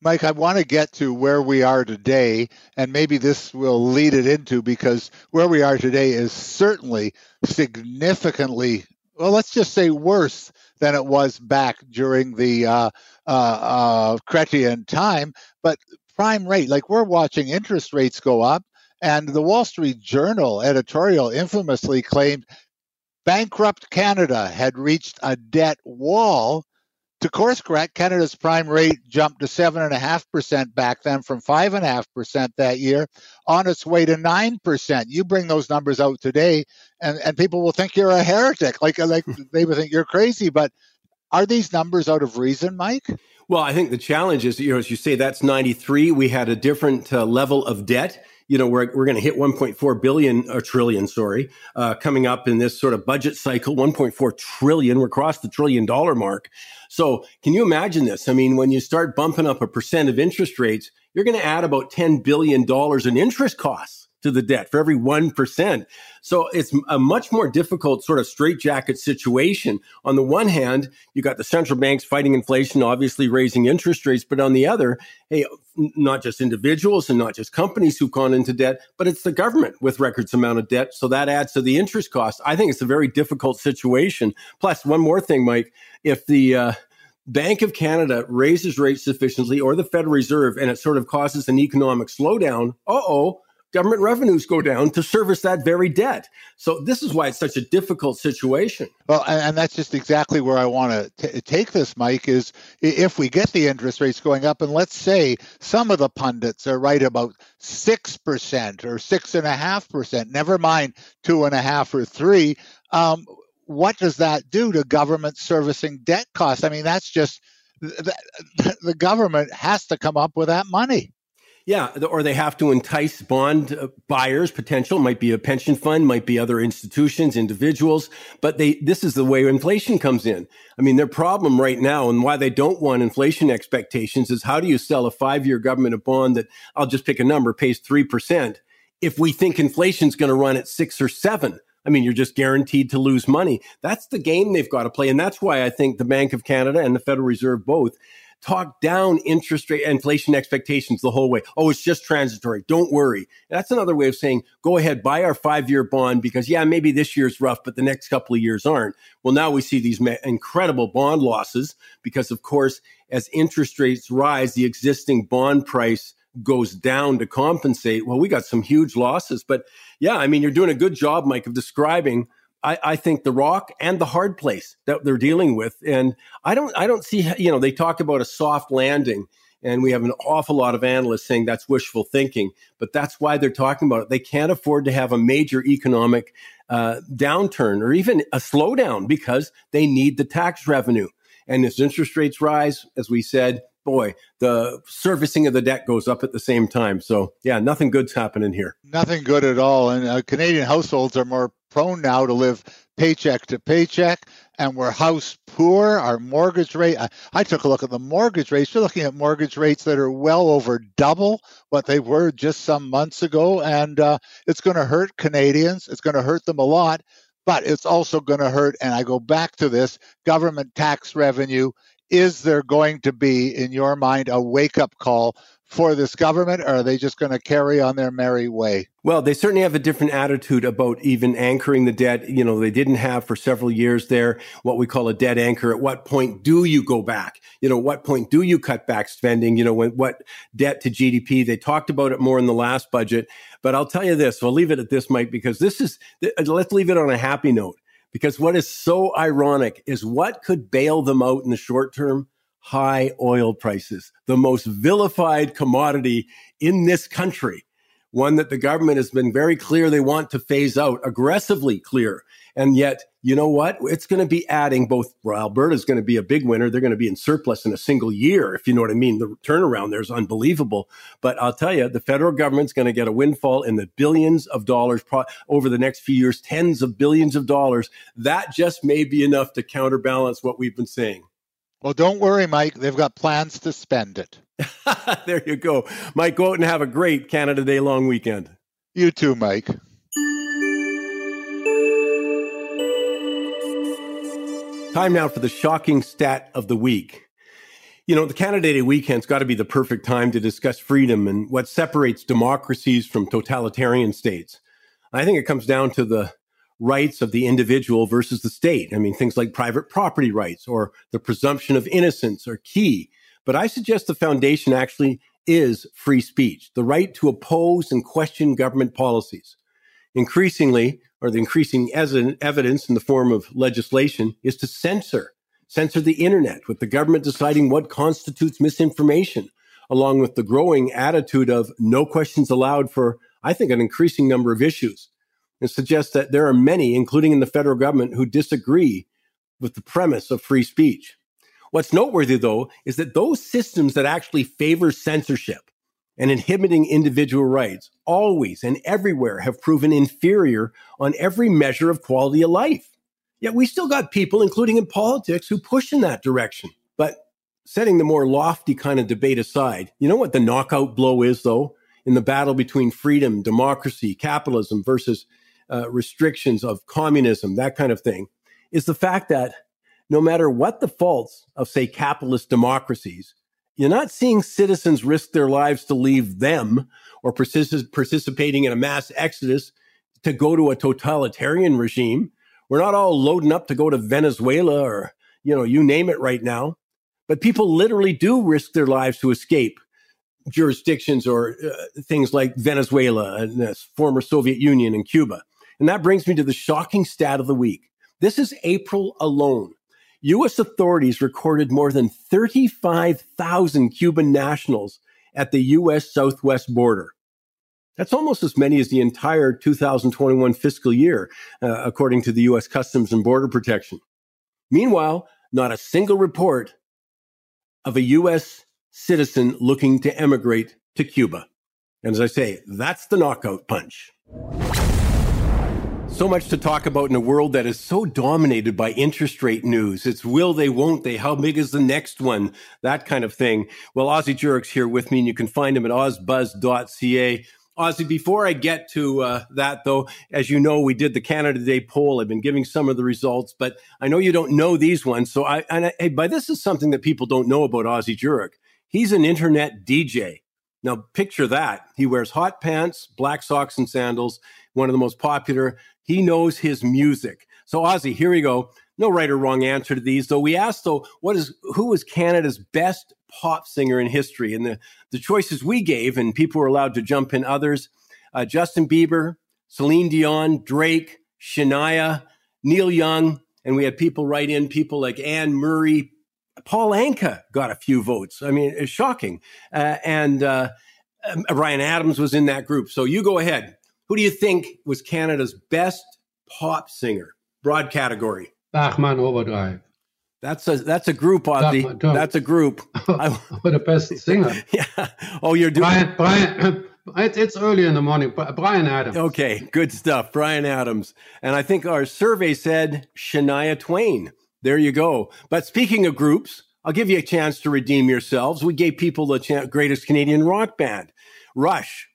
Mike, I want to get to where we are today, and maybe this will lead it into, because where we are today is certainly significantly, well, let's just say worse than it was back during the Chrétien time. But prime rate, like we're watching interest rates go up, and the Wall Street Journal editorial infamously claimed bankrupt Canada had reached a debt wall. To course correct, Canada's prime rate jumped to 7.5% back then from 5.5% that year, on its way to 9%. You bring those numbers out today, and people will think you're a heretic. Like they would think you're crazy. But are these numbers out of reason, Mike? Well, I think the challenge is, as you say, that's 93. We had a different level of debt. We're going to hit 1.4 billion or trillion, coming up in this sort of budget cycle, 1.4 trillion. We're crossed the $1 trillion mark. So can you imagine this? I mean, when you start bumping up 1% of interest rates, you're going to add about $10 billion in interest costs to the debt for every 1%. So it's a much more difficult sort of straitjacket situation. On the one hand, you got the central banks fighting inflation, obviously raising interest rates, but on the other, hey, not just individuals and not just companies who've gone into debt, but it's the government with records amount of debt. So that adds to the interest costs. I think it's a very difficult situation. Plus, one more thing, Mike, if the Bank of Canada raises rates sufficiently, or the Federal Reserve, and it sort of causes an economic slowdown, government revenues go down to service that very debt. So this is why it's such a difficult situation. Well, and that's just exactly where I want to take this, Mike, is if we get the interest rates going up, and let's say some of the pundits are right about 6% or 6.5%, never mind 2.5 or 3, what does that do to government servicing debt costs? I mean, that's just, the government has to come up with that money. Yeah, or they have to entice bond buyers, potential, might be a pension fund, might be other institutions, individuals, but this is the way inflation comes in. I mean, their problem right now and why they don't want inflation expectations is, how do you sell a 5-year government bond that, I'll just pick a number, pays 3% if we think inflation's going to run at 6 or 7? I mean, you're just guaranteed to lose money. That's the game they've got to play, and that's why I think the Bank of Canada and the Federal Reserve both talk down interest rate, inflation expectations the whole way. Oh, it's just transitory. Don't worry. That's another way of saying, go ahead, buy our 5-year bond because, yeah, maybe this year's rough, but the next couple of years aren't. Well, now we see these incredible bond losses because, of course, as interest rates rise, the existing bond price goes down to compensate. Well, we got some huge losses. But, yeah, I mean, you're doing a good job, Mike, of describing, I think, the rock and the hard place that they're dealing with. And I don't see, they talk about a soft landing, and we have an awful lot of analysts saying that's wishful thinking, but that's why they're talking about it. They can't afford to have a major economic downturn or even a slowdown because they need the tax revenue. And as interest rates rise, as we said, boy, the servicing of the debt goes up at the same time. So yeah, nothing good's happening here. Nothing good at all. And Canadian households are more prone now to live paycheck to paycheck, and we're house poor. Our mortgage rate, I took a look at the mortgage rates. You're looking at mortgage rates that are well over double what they were just some months ago. And it's going to hurt Canadians. It's going to hurt them a lot, but it's also going to hurt, and I go back to this, government tax revenue. Is there going to be, in your mind, a wake-up call for this government, or are they just going to carry on their merry way? Well, they certainly have a different attitude about even anchoring the debt. You know, they didn't have for several years there what we call a debt anchor. At what point do you go back? You know, what point do you cut back spending? You know, what debt to GDP? They talked about it more in the last budget. But I'll tell you this, I'll leave it at this, Mike, because this is, let's leave it on a happy note. Because what is so ironic is what could bail them out in the short term? High oil prices, the most vilified commodity in this country, one that the government has been very clear they want to phase out, aggressively clear. And yet, you know what? It's going to be adding both. Well, Alberta's going to be a big winner. They're going to be in surplus in a single year, if you know what I mean. The turnaround there is unbelievable. But I'll tell you, the federal government's going to get a windfall in the billions of dollars over the next few years, tens of billions of dollars. That just may be enough to counterbalance what we've been saying. Well, don't worry, Mike. They've got plans to spend it. There you go. Mike, go out and have a great Canada Day long weekend. You too, Mike. Time now for the shocking stat of the week. You know, the Canada Day weekend's got to be the perfect time to discuss freedom and what separates democracies from totalitarian states. I think it comes down to the rights of the individual versus the state. I mean, things like private property rights or the presumption of innocence are key. But I suggest the foundation actually is free speech, the right to oppose and question government policies. The increasing evidence in the form of legislation is to censor the internet, with the government deciding what constitutes misinformation, along with the growing attitude of no questions allowed for, I think, an increasing number of issues. It suggests that there are many, including in the federal government, who disagree with the premise of free speech. What's noteworthy, though, is that those systems that actually favor censorship and inhibiting individual rights always and everywhere have proven inferior on every measure of quality of life. Yet we still got people, including in politics, who push in that direction. But setting the more lofty kind of debate aside, you know what the knockout blow is, though, in the battle between freedom, democracy, capitalism versus restrictions of communism, that kind of thing, is the fact that no matter what the faults of, say, capitalist democracies, you're not seeing citizens risk their lives to leave them or participating in a mass exodus to go to a totalitarian regime. We're not all loading up to go to Venezuela or, you know, you name it right now. But people literally do risk their lives to escape jurisdictions or things like Venezuela and the former Soviet Union and Cuba. And that brings me to the shocking stat of the week. This is April alone. U.S. authorities recorded more than 35,000 Cuban nationals at the U.S. southwest border. That's almost as many as the entire 2021 fiscal year, according to the U.S. Customs and Border Protection. Meanwhile, not a single report of a U.S. citizen looking to emigrate to Cuba. And as I say, that's the knockout punch. So much to talk about in a world that is so dominated by interest rate news. It's will they, won't they, how big is the next one, that kind of thing. Well, Ozzy Jurek's here with me, and you can find him at ozbuzz.ca. Ozzy, before I get to that, though, as you know, we did the Canada Day poll. I've been giving some of the results, but I know you don't know these ones. So this is something that people don't know about Ozzy Jurek. He's an internet DJ. Now, picture that. He wears hot pants, black socks and sandals, one of the most popular. He knows his music. So, Ozzy, here we go. No right or wrong answer to these, though. We asked, though, who is Canada's best pop singer in history? And the choices we gave, and people were allowed to jump in others, Justin Bieber, Celine Dion, Drake, Shania, Neil Young, and we had people write in, people like Anne Murray. Paul Anka got a few votes. I mean, it's shocking. Ryan Adams was in that group. So you go ahead. Who do you think was Canada's best pop singer? Broad category. Bachman Overdrive. That's a group on that's a group. The best singer. Yeah. Oh, you're doing Brian. It's early in the morning. Brian Adams. Okay, good stuff. Brian Adams. And I think our survey said Shania Twain. There you go. But speaking of groups, I'll give you a chance to redeem yourselves. We gave people the greatest Canadian rock band. Rush,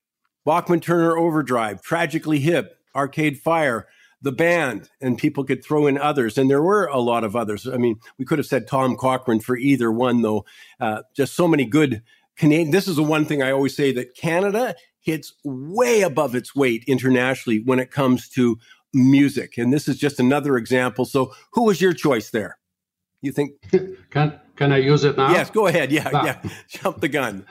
Bachman Turner Overdrive, Tragically Hip, Arcade Fire, The Band, and people could throw in others. And there were a lot of others. I mean, we could have said Tom Cochrane for either one, though. Just so many good Canadian. This is the one thing I always say, that Canada hits way above its weight internationally when it comes to music. And this is just another example. So who was your choice there? You think? Can I use it now? Yes, go ahead. Yeah, yeah. Jump the gun.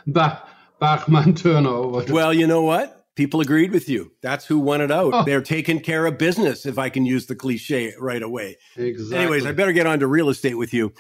Bachman Turner. Well, you know what? People agreed with you. That's who won it out. Oh. They're taking care of business, if I can use the cliche right away. Exactly. Anyways, I better get on to real estate with you.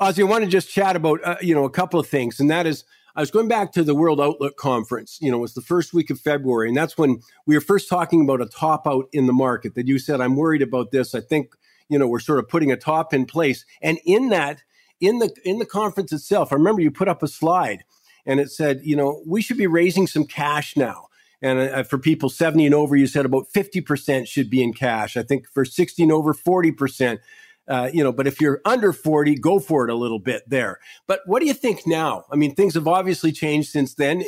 Ozzy, I want to just chat about, a couple of things. And that is, I was going back to the World Outlook Conference. It was the first week of February. And that's when we were first talking about a top out in the market, that you said, I'm worried about this. I think, we're sort of putting a top in place. And in that, in the conference itself, I remember you put up a slide and it said, we should be raising some cash now. And for people 70 and over, you said about 50% should be in cash. I think for 60 and over, 40%. But if you're under 40, go for it a little bit there. But what do you think now? I mean, things have obviously changed since then.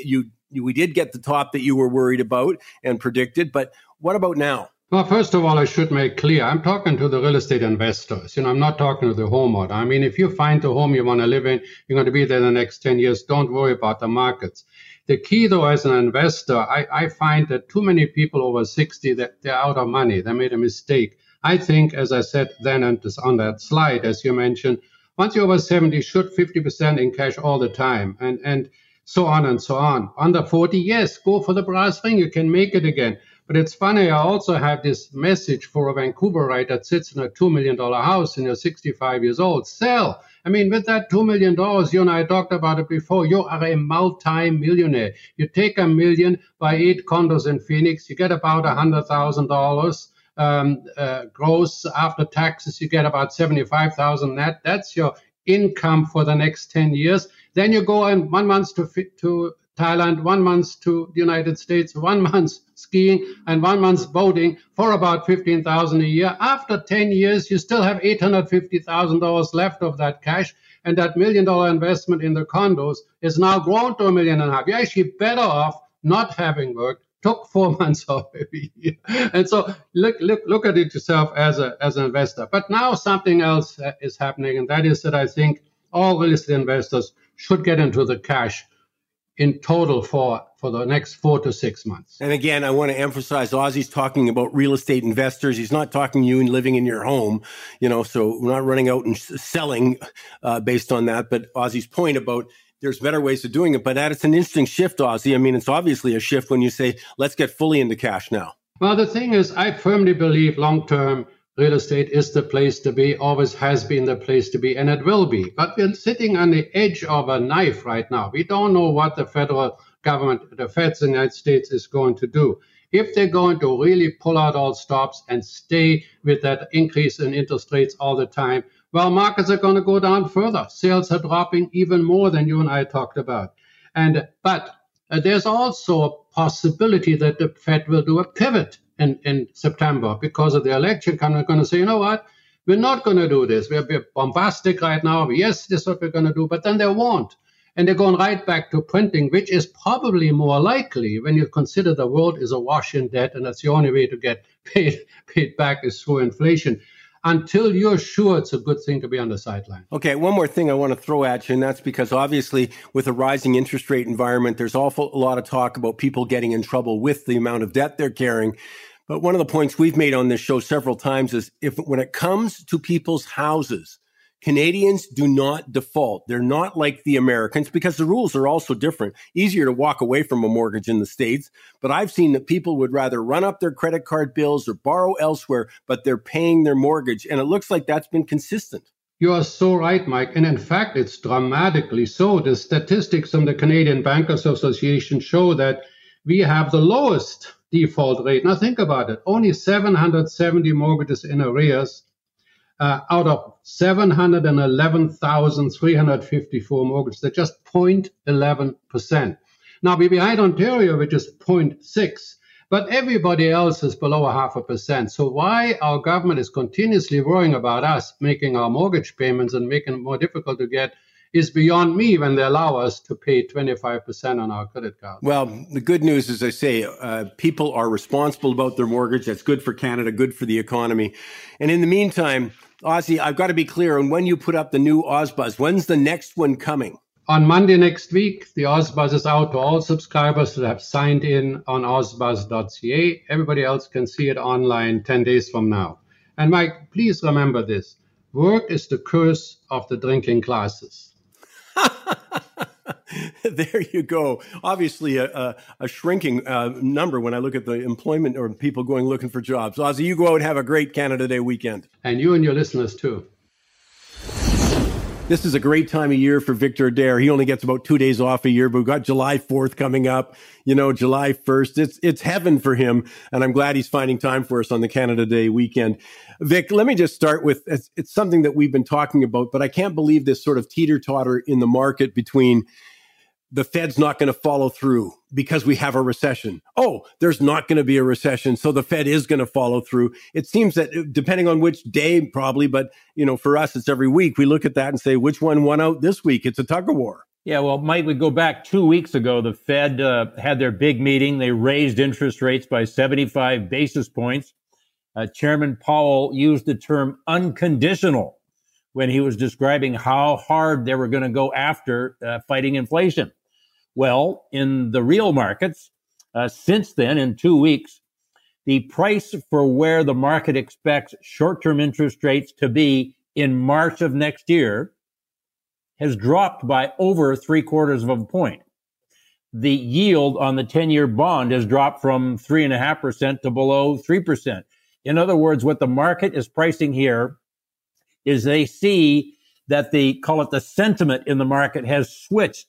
We did get the top that you were worried about and predicted. But what about now? Well, first of all, I should make clear, I'm talking to the real estate investors. I'm not talking to the homeowner. I mean, if you find the home you want to live in, you're going to be there the next 10 years. Don't worry about the markets. The key, though, as an investor, I find that too many people over 60, that they're out of money. They made a mistake. I think, as I said then and on that slide, as you mentioned, once you're over 70, should 50% in cash all the time, and so on and so on. Under 40, yes, go for the brass ring. You can make it again. But it's funny, I also have this message for a Vancouverite that sits in a $2 million house and you're 65 years old. Sell. I mean, with that $2 million, you and I talked about it before, you are a multi-millionaire. You take $1 million, buy 8 condos in Phoenix, you get about $100,000 gross. After taxes, you get about $75,000 net. That's your income for the next 10 years. Then you go in 1 month to Thailand, 1 month to the United States, 1 month skiing, and 1 month boating for about $15,000 a year. After 10 years, you still have $850,000 left of that cash, and that $1 million investment in the condos is now grown to $1.5 million. You're actually better off not having worked, took 4 months off every year. And so look at it yourself as an investor. But now something else is happening, and that is that I think all real estate investors should get into the cash in total for the next 4 to 6 months. And again, I want to emphasize, Ozzy's talking about real estate investors. He's not talking you and living in your home, so we're not running out and selling based on that. But Ozzy's point about there's better ways of doing it. But that it's an interesting shift, Ozzy. I mean, it's obviously a shift when you say, let's get fully into cash now. Well, the thing is, I firmly believe long-term real estate is the place to be, always has been the place to be, and it will be. But we're sitting on the edge of a knife right now. We don't know what the federal government, the feds in the United States, is going to do. If they're going to really pull out all stops and stay with that increase in interest rates all the time, well, markets are going to go down further. Sales are dropping even more than you and I talked about. But there's also a possibility that the Fed will do a pivot in September because of the election. I'm going to say, you know what, we're not going to do this. We're a bit bombastic right now. Yes, this is what we're going to do, but then they won't. And they're going right back to printing, which is probably more likely when you consider the world is awash in debt, and that's the only way to get paid back is through inflation. Until you're sure it's a good thing to be on the sideline. Okay, one more thing I want to throw at you, and that's because obviously with a rising interest rate environment, there's an awful lot of talk about people getting in trouble with the amount of debt they're carrying. But one of the points we've made on this show several times is when it comes to people's houses, Canadians do not default. They're not like the Americans because the rules are also different. Easier to walk away from a mortgage in the States. But I've seen that people would rather run up their credit card bills or borrow elsewhere, but they're paying their mortgage. And it looks like that's been consistent. You are so right, Mike. And in fact, it's dramatically so. The statistics from the Canadian Bankers Association show that we have the lowest default rate. Now think about it. Only 770 mortgages in arrears. out of 711,354 mortgages, they're just 0.11%. Now, we're behind Ontario, which is 0.6%, but everybody else is below 0.5%. So why our government is continuously worrying about us making our mortgage payments and making it more difficult to get is beyond me when they allow us to pay 25% on our credit card. Well, the good news, as I say, people are responsible about their mortgage. That's good for Canada, good for the economy. And in the meantime, Ozzy, I've got to be clear on when you put up the new OzBuzz. When's the next one coming? On Monday next week, the OzBuzz is out to all subscribers that have signed in on ozbuzz.ca. Everybody else can see it online 10 days from now. And Mike, please remember this. Work is the curse of the drinking classes. There you go. Obviously, a shrinking number when I look at the employment or people going looking for jobs. Ozzy, you go out and have a great Canada Day weekend. And your listeners too. This is a great time of year for Victor Adair. He only gets about 2 days off a year, but we've got July 4th coming up, you know, July 1st. It's heaven for him, and I'm glad he's finding time for us on the Canada Day weekend. Vic, let me just start with, it's something that we've been talking about, but I can't believe this sort of teeter-totter in the market between the Fed's not going to follow through because we have a recession. Oh, there's not going to be a recession, so the Fed is going to follow through. It seems that depending on which day probably, but you know, for us, it's every week. We look at that and say, which one won out this week? It's a tug of war. Yeah, well, Mike, we go back 2 weeks ago. The Fed had their big meeting. They raised interest rates by 75 basis points. Chairman Powell used the term unconditional when he was describing how hard they were going to go after fighting inflation. Well, in the real markets, since then, in 2 weeks, the price for where the market expects short-term interest rates to be in March of next year has dropped by over 0.75 points. The yield on the 10-year bond has dropped from 3.5% to below 3%. In other words, what the market is pricing here is they see that the sentiment in the market has switched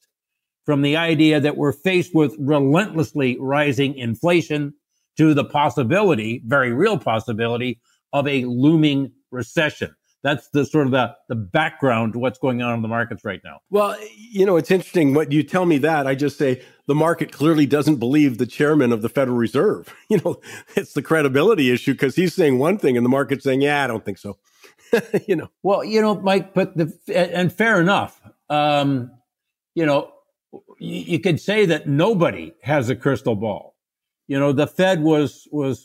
from the idea that we're faced with relentlessly rising inflation to the possibility, very real possibility, of a looming recession. That's the sort of the background to what's going on in the markets right now. Well, you know, it's interesting what you tell me that. I just say the market clearly doesn't believe the chairman of the Federal Reserve. You know, it's the credibility issue because he's saying one thing and the market's saying, yeah, I don't think so. You know, well, you know, Mike, but and fair enough. You know, you could say that nobody has a crystal ball. You know, the Fed was, you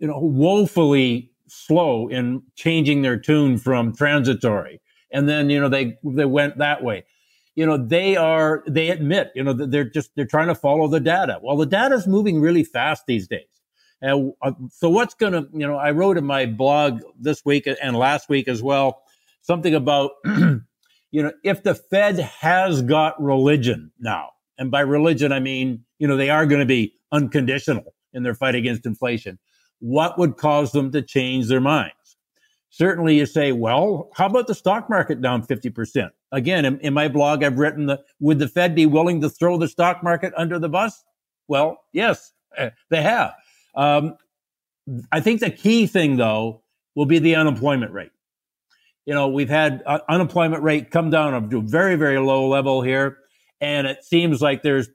know, woefully slow in changing their tune from transitory, and then you know they went that way. You know, they admit, you know, that they're trying to follow the data. Well, the data's moving really fast these days. And so what's going to, you know, I wrote in my blog this week and last week as well, something about, you know, if the Fed has got religion now, and by religion, I mean, you know, they are going to be unconditional in their fight against inflation. What would cause them to change their minds? Certainly you say, well, how about the stock market down 50%? Again, in my blog, I've written would the Fed be willing to throw the stock market under the bus? Well, yes, they have. I think the key thing, though, will be the unemployment rate. You know, we've had unemployment rate come down to a very, very low level here, and it seems like there's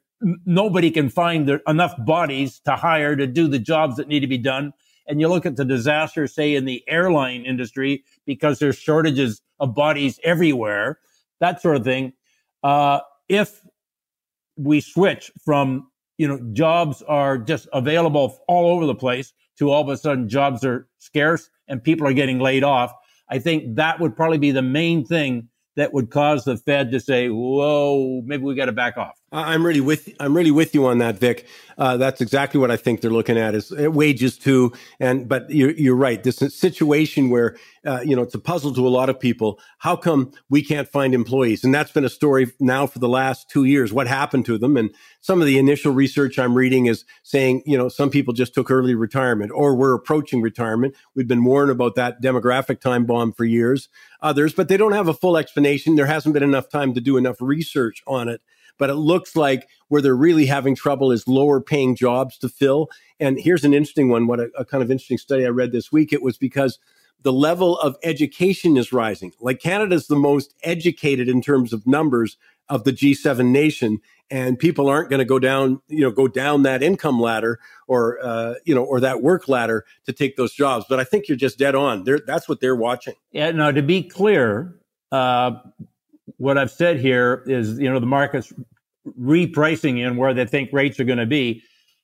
nobody can find enough bodies to hire to do the jobs that need to be done. And you look at the disaster, say, in the airline industry, because there's shortages of bodies everywhere, that sort of thing. If we switch from, you know, jobs are just available all over the place to all of a sudden jobs are scarce and people are getting laid off, I think that would probably be the main thing that would cause the Fed to say, whoa, maybe we got to back off. I'm really with you on that, Vic. That's exactly what I think they're looking at is wages too. But you're right. This situation where, you know, it's a puzzle to a lot of people. How come we can't find employees? And that's been a story now for the last 2 years, what happened to them. And some of the initial research I'm reading is saying, you know, some people just took early retirement or were approaching retirement. We've been warned about that demographic time bomb for years. Others, but they don't have a full explanation. There hasn't been enough time to do enough research on it. But it looks like where they're really having trouble is lower paying jobs to fill. And here's an interesting one, what a kind of interesting study I read this week. It was because the level of education is rising. Like Canada's the most educated in terms of numbers of the G7 nation, and people aren't going to go down that income ladder or that work ladder to take those jobs. But I think you're just dead on. That's what they're watching. Yeah. Now, to be clear, what I've said here is, the market's repricing in where they think rates are going to be.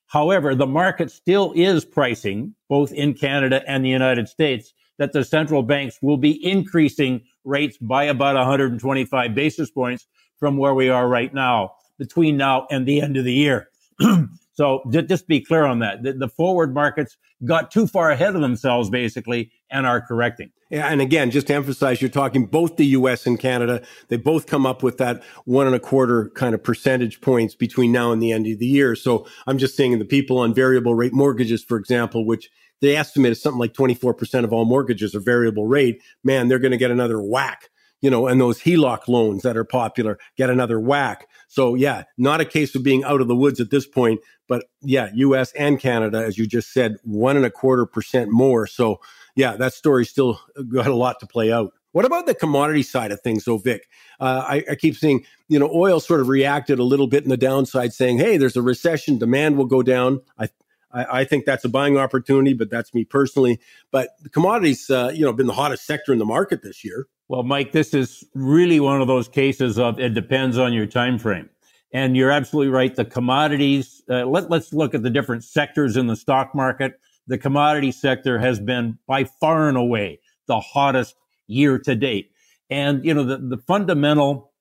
However, the market still is pricing, both in Canada and the United States, that the central banks will be increasing rates by about 125 basis points from where we are right now, between now and the end of the year. So just be clear on that. The forward markets got too far ahead of themselves, basically, and are correcting. Yeah, and again, just to emphasize, you're talking both the U.S. and Canada. They both come up with that 1.25 kind of percentage points between now and the end of the year. So I'm just seeing the people on variable rate mortgages, for example, which they estimate is something like 24% of all mortgages are variable rate. Man, they're going to get another whack. And those HELOC loans that are popular get another whack. So yeah, not a case of being out of the woods at this point, but yeah, US and Canada, as you just said, 1.25% more. So yeah, that story's still got a lot to play out. What about the commodity side of things though, Vic? I keep seeing, oil sort of reacted a little bit in the downside saying, hey, there's a recession, demand will go down. I think that's a buying opportunity, but that's me personally. But the commodities, been the hottest sector in the market this year. Well, Mike, this is really one of those cases of it depends on your time frame. And you're absolutely right. The commodities, let's look at the different sectors in the stock market. The commodity sector has been by far and away the hottest year to date. And, the fundamental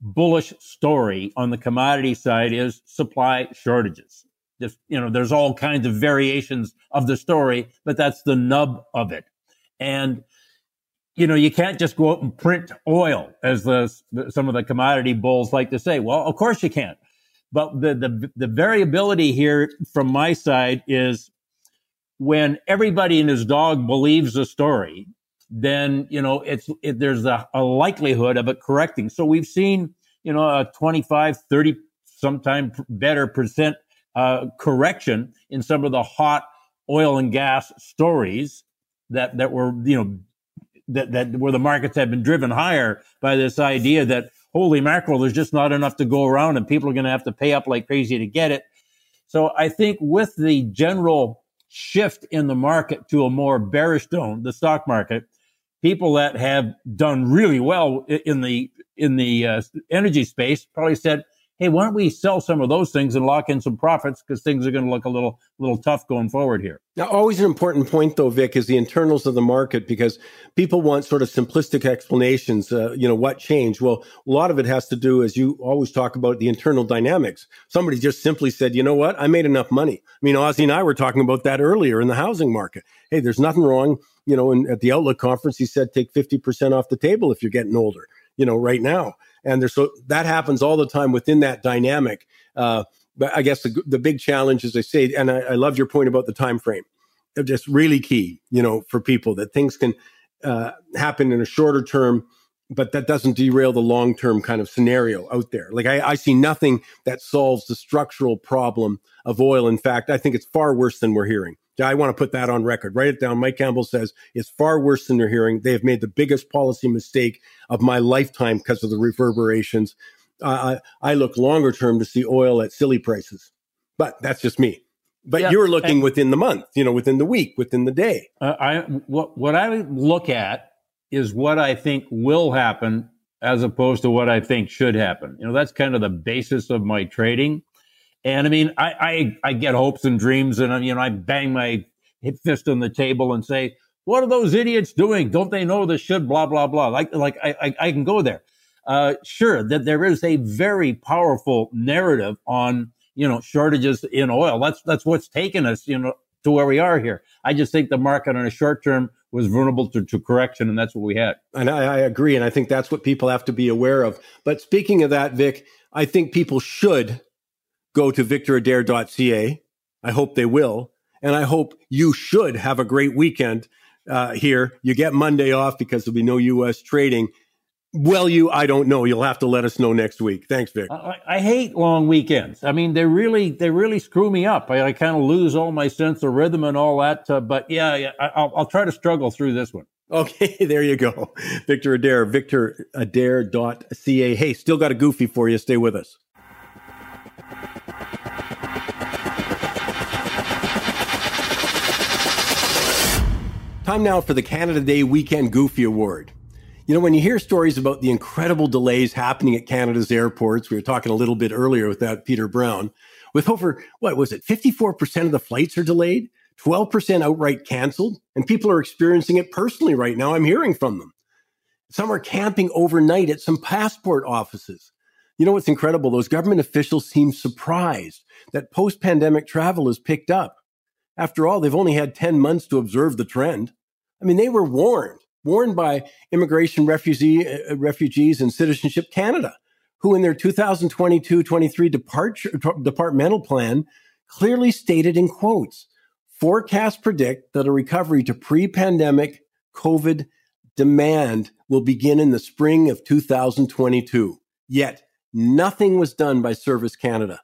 bullish story on the commodity side is supply shortages. There's all kinds of variations of the story, but that's the nub of it. And, you can't just go out and print oil, as some of the commodity bulls like to say. Well, of course you can't. But the variability here from my side is when everybody and his dog believes a story, then, there's a likelihood of it correcting. So we've seen, a 25, 30, sometime better percent correction in some of the hot oil and gas stories that were, that where the markets have been driven higher by this idea that, holy mackerel, there's just not enough to go around and people are going to have to pay up like crazy to get it. So I think with the general shift in the market to a more bearish tone, the stock market, people that have done really well in the energy space probably said, hey, why don't we sell some of those things and lock in some profits, because things are going to look a little tough going forward here. Now, always an important point, though, Vic, is the internals of the market, because people want sort of simplistic explanations, what changed? Well, a lot of it has to do, as you always talk about, the internal dynamics. Somebody just simply said, you know what, I made enough money. I mean, Ozzy and I were talking about that earlier in the housing market. Hey, there's nothing wrong. And at the Outlook conference, he said, take 50% off the table if you're getting older, right now. And so that happens all the time within that dynamic. But I guess the big challenge, as I say, and I love your point about the time frame, they're just really key, for people, that things can happen in a shorter term, but that doesn't derail the long-term kind of scenario out there. Like I see nothing that solves the structural problem of oil. In fact, I think it's far worse than we're hearing. I want to put that on record. Write it down. Mike Campbell says it's far worse than they're hearing. They have made the biggest policy mistake of my lifetime because of the reverberations. I look longer term to see oil at silly prices, but that's just me. But yeah, you're looking within the month, within the week, within the day. What I look at is what I think will happen as opposed to what I think should happen. That's kind of the basis of my trading. And I mean, I get hopes and dreams, and I bang my fist on the table and say, "What are those idiots doing? Don't they know this should blah blah blah?" Like I can go there. Sure, that there is a very powerful narrative on shortages in oil. That's what's taken us to where we are here. I just think the market on a short term was vulnerable to correction, and that's what we had. And I agree, and I think that's what people have to be aware of. But speaking of that, Vic, I think people should go to victoradare.ca. I hope they will. And I hope you should have a great weekend here. You get Monday off because there'll be no U.S. trading. Well, I don't know. You'll have to let us know next week. Thanks, Vic. I hate long weekends. I mean, they really screw me up. I kind of lose all my sense of rhythm and all that. I'll try to struggle through this one. Okay, there you go. Victor Adair, victoradare.ca. Hey, still got a goofy for you. Stay with us. Time now for the Canada Day Weekend Goofy Award. You know, when you hear stories about the incredible delays happening at Canada's airports, we were talking a little bit earlier with that Peter Brown, with over, 54% of the flights are delayed, 12% outright canceled, and people are experiencing it personally right now. I'm hearing from them. Some are camping overnight at some passport offices. You know what's incredible? Those government officials seem surprised that post-pandemic travel has picked up. After all, they've only had 10 months to observe the trend. I mean, they were warned by Immigration, Refugees and Citizenship Canada, who in their 2022-23 departmental plan clearly stated in quotes, "Forecasts predict that a recovery to pre-pandemic COVID demand will begin in the spring of 2022. Yet, nothing was done by Service Canada.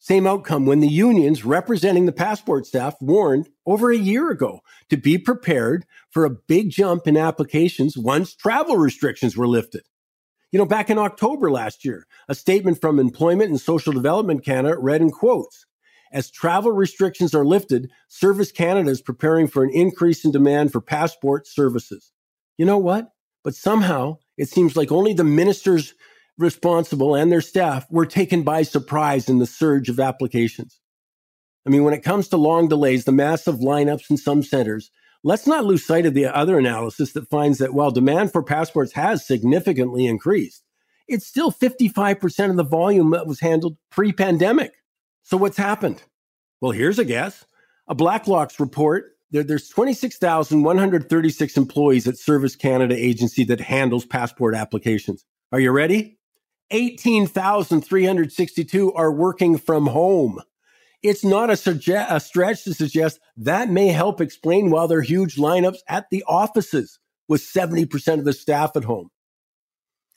Same outcome when the unions representing the passport staff warned over a year ago to be prepared for a big jump in applications once travel restrictions were lifted. You know, back in October last year, a statement from Employment and Social Development Canada read in quotes, "As travel restrictions are lifted, Service Canada is preparing for an increase in demand for passport services." You know what? But somehow it seems like only the ministers responsible and their staff were taken by surprise in the surge of applications. I mean, when it comes to long delays, the massive lineups in some centers, let's not lose sight of the other analysis that finds that while demand for passports has significantly increased, it's still 55% of the volume that was handled pre-pandemic. So what's happened? Well, here's a guess. A Blacklock's report, there's 26,136 employees at Service Canada agency that handles passport applications. Are you ready? 18,362 are working from home. It's not a stretch to suggest that may help explain why there are huge lineups at the offices with 70% of the staff at home.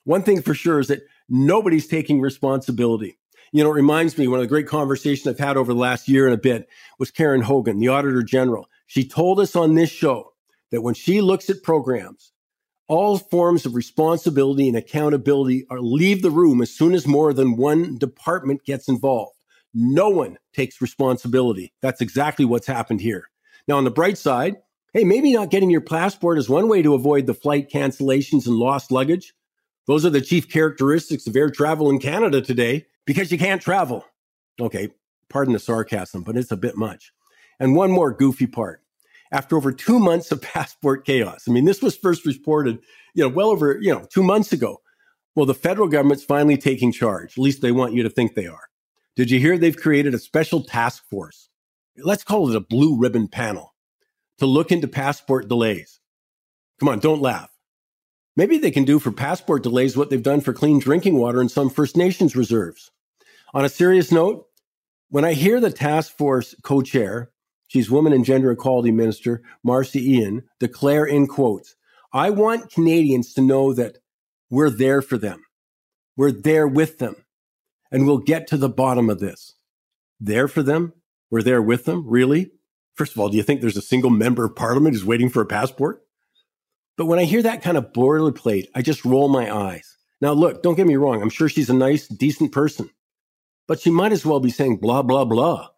One thing for sure is that nobody's taking responsibility. You know, it reminds me, one of the great conversations I've had over the last year and a bit was Karen Hogan, the Auditor General. She told us on this show that when she looks at programs, all forms of responsibility and accountability leave the room as soon as more than one department gets involved. No one takes responsibility. That's exactly what's happened here. Now, on the bright side, hey, maybe not getting your passport is one way to avoid the flight cancellations and lost luggage. Those are the chief characteristics of air travel in Canada today, because you can't travel. Okay, pardon the sarcasm, but it's a bit much. And one more goofy part. After over 2 months of passport chaos. I mean, this was first reported, well over, 2 months ago. Well, the federal government's finally taking charge. At least they want you to think they are. Did you hear they've created a special task force? Let's call it a blue ribbon panel to look into passport delays. Come on, don't laugh. Maybe they can do for passport delays what they've done for clean drinking water in some First Nations reserves. On a serious note, when I hear the task force co-chair, she's Women and Gender Equality Minister Marcy Ian, declare in quotes, "I want Canadians to know that we're there for them. We're there with them. And we'll get to the bottom of this." There for them? We're there with them? Really? First of all, do you think there's a single member of parliament who's waiting for a passport? But when I hear that kind of boilerplate, I just roll my eyes. Now, look, don't get me wrong. I'm sure she's a nice, decent person. But she might as well be saying blah, blah, blah.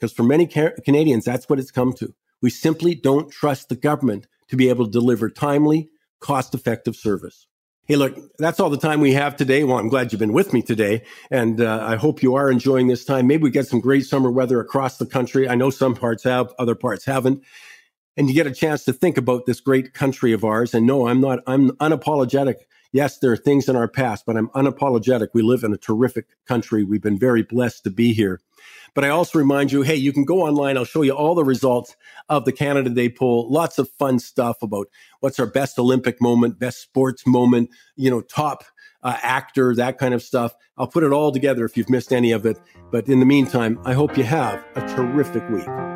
Because for many Canadians, that's what it's come to. We simply don't trust the government to be able to deliver timely, cost-effective service. Hey, look, that's all the time we have today. Well, I'm glad you've been with me today, and I hope you are enjoying this time. Maybe we get some great summer weather across the country. I know some parts have, other parts haven't. And you get a chance to think about this great country of ours. And no, I'm unapologetic. Yes, there are things in our past, but I'm unapologetic. We live in a terrific country. We've been very blessed to be here. But I also remind you, hey, you can go online. I'll show you all the results of the Canada Day poll. Lots of fun stuff about what's our best Olympic moment, best sports moment, top actor, that kind of stuff. I'll put it all together if you've missed any of it. But in the meantime, I hope you have a terrific week.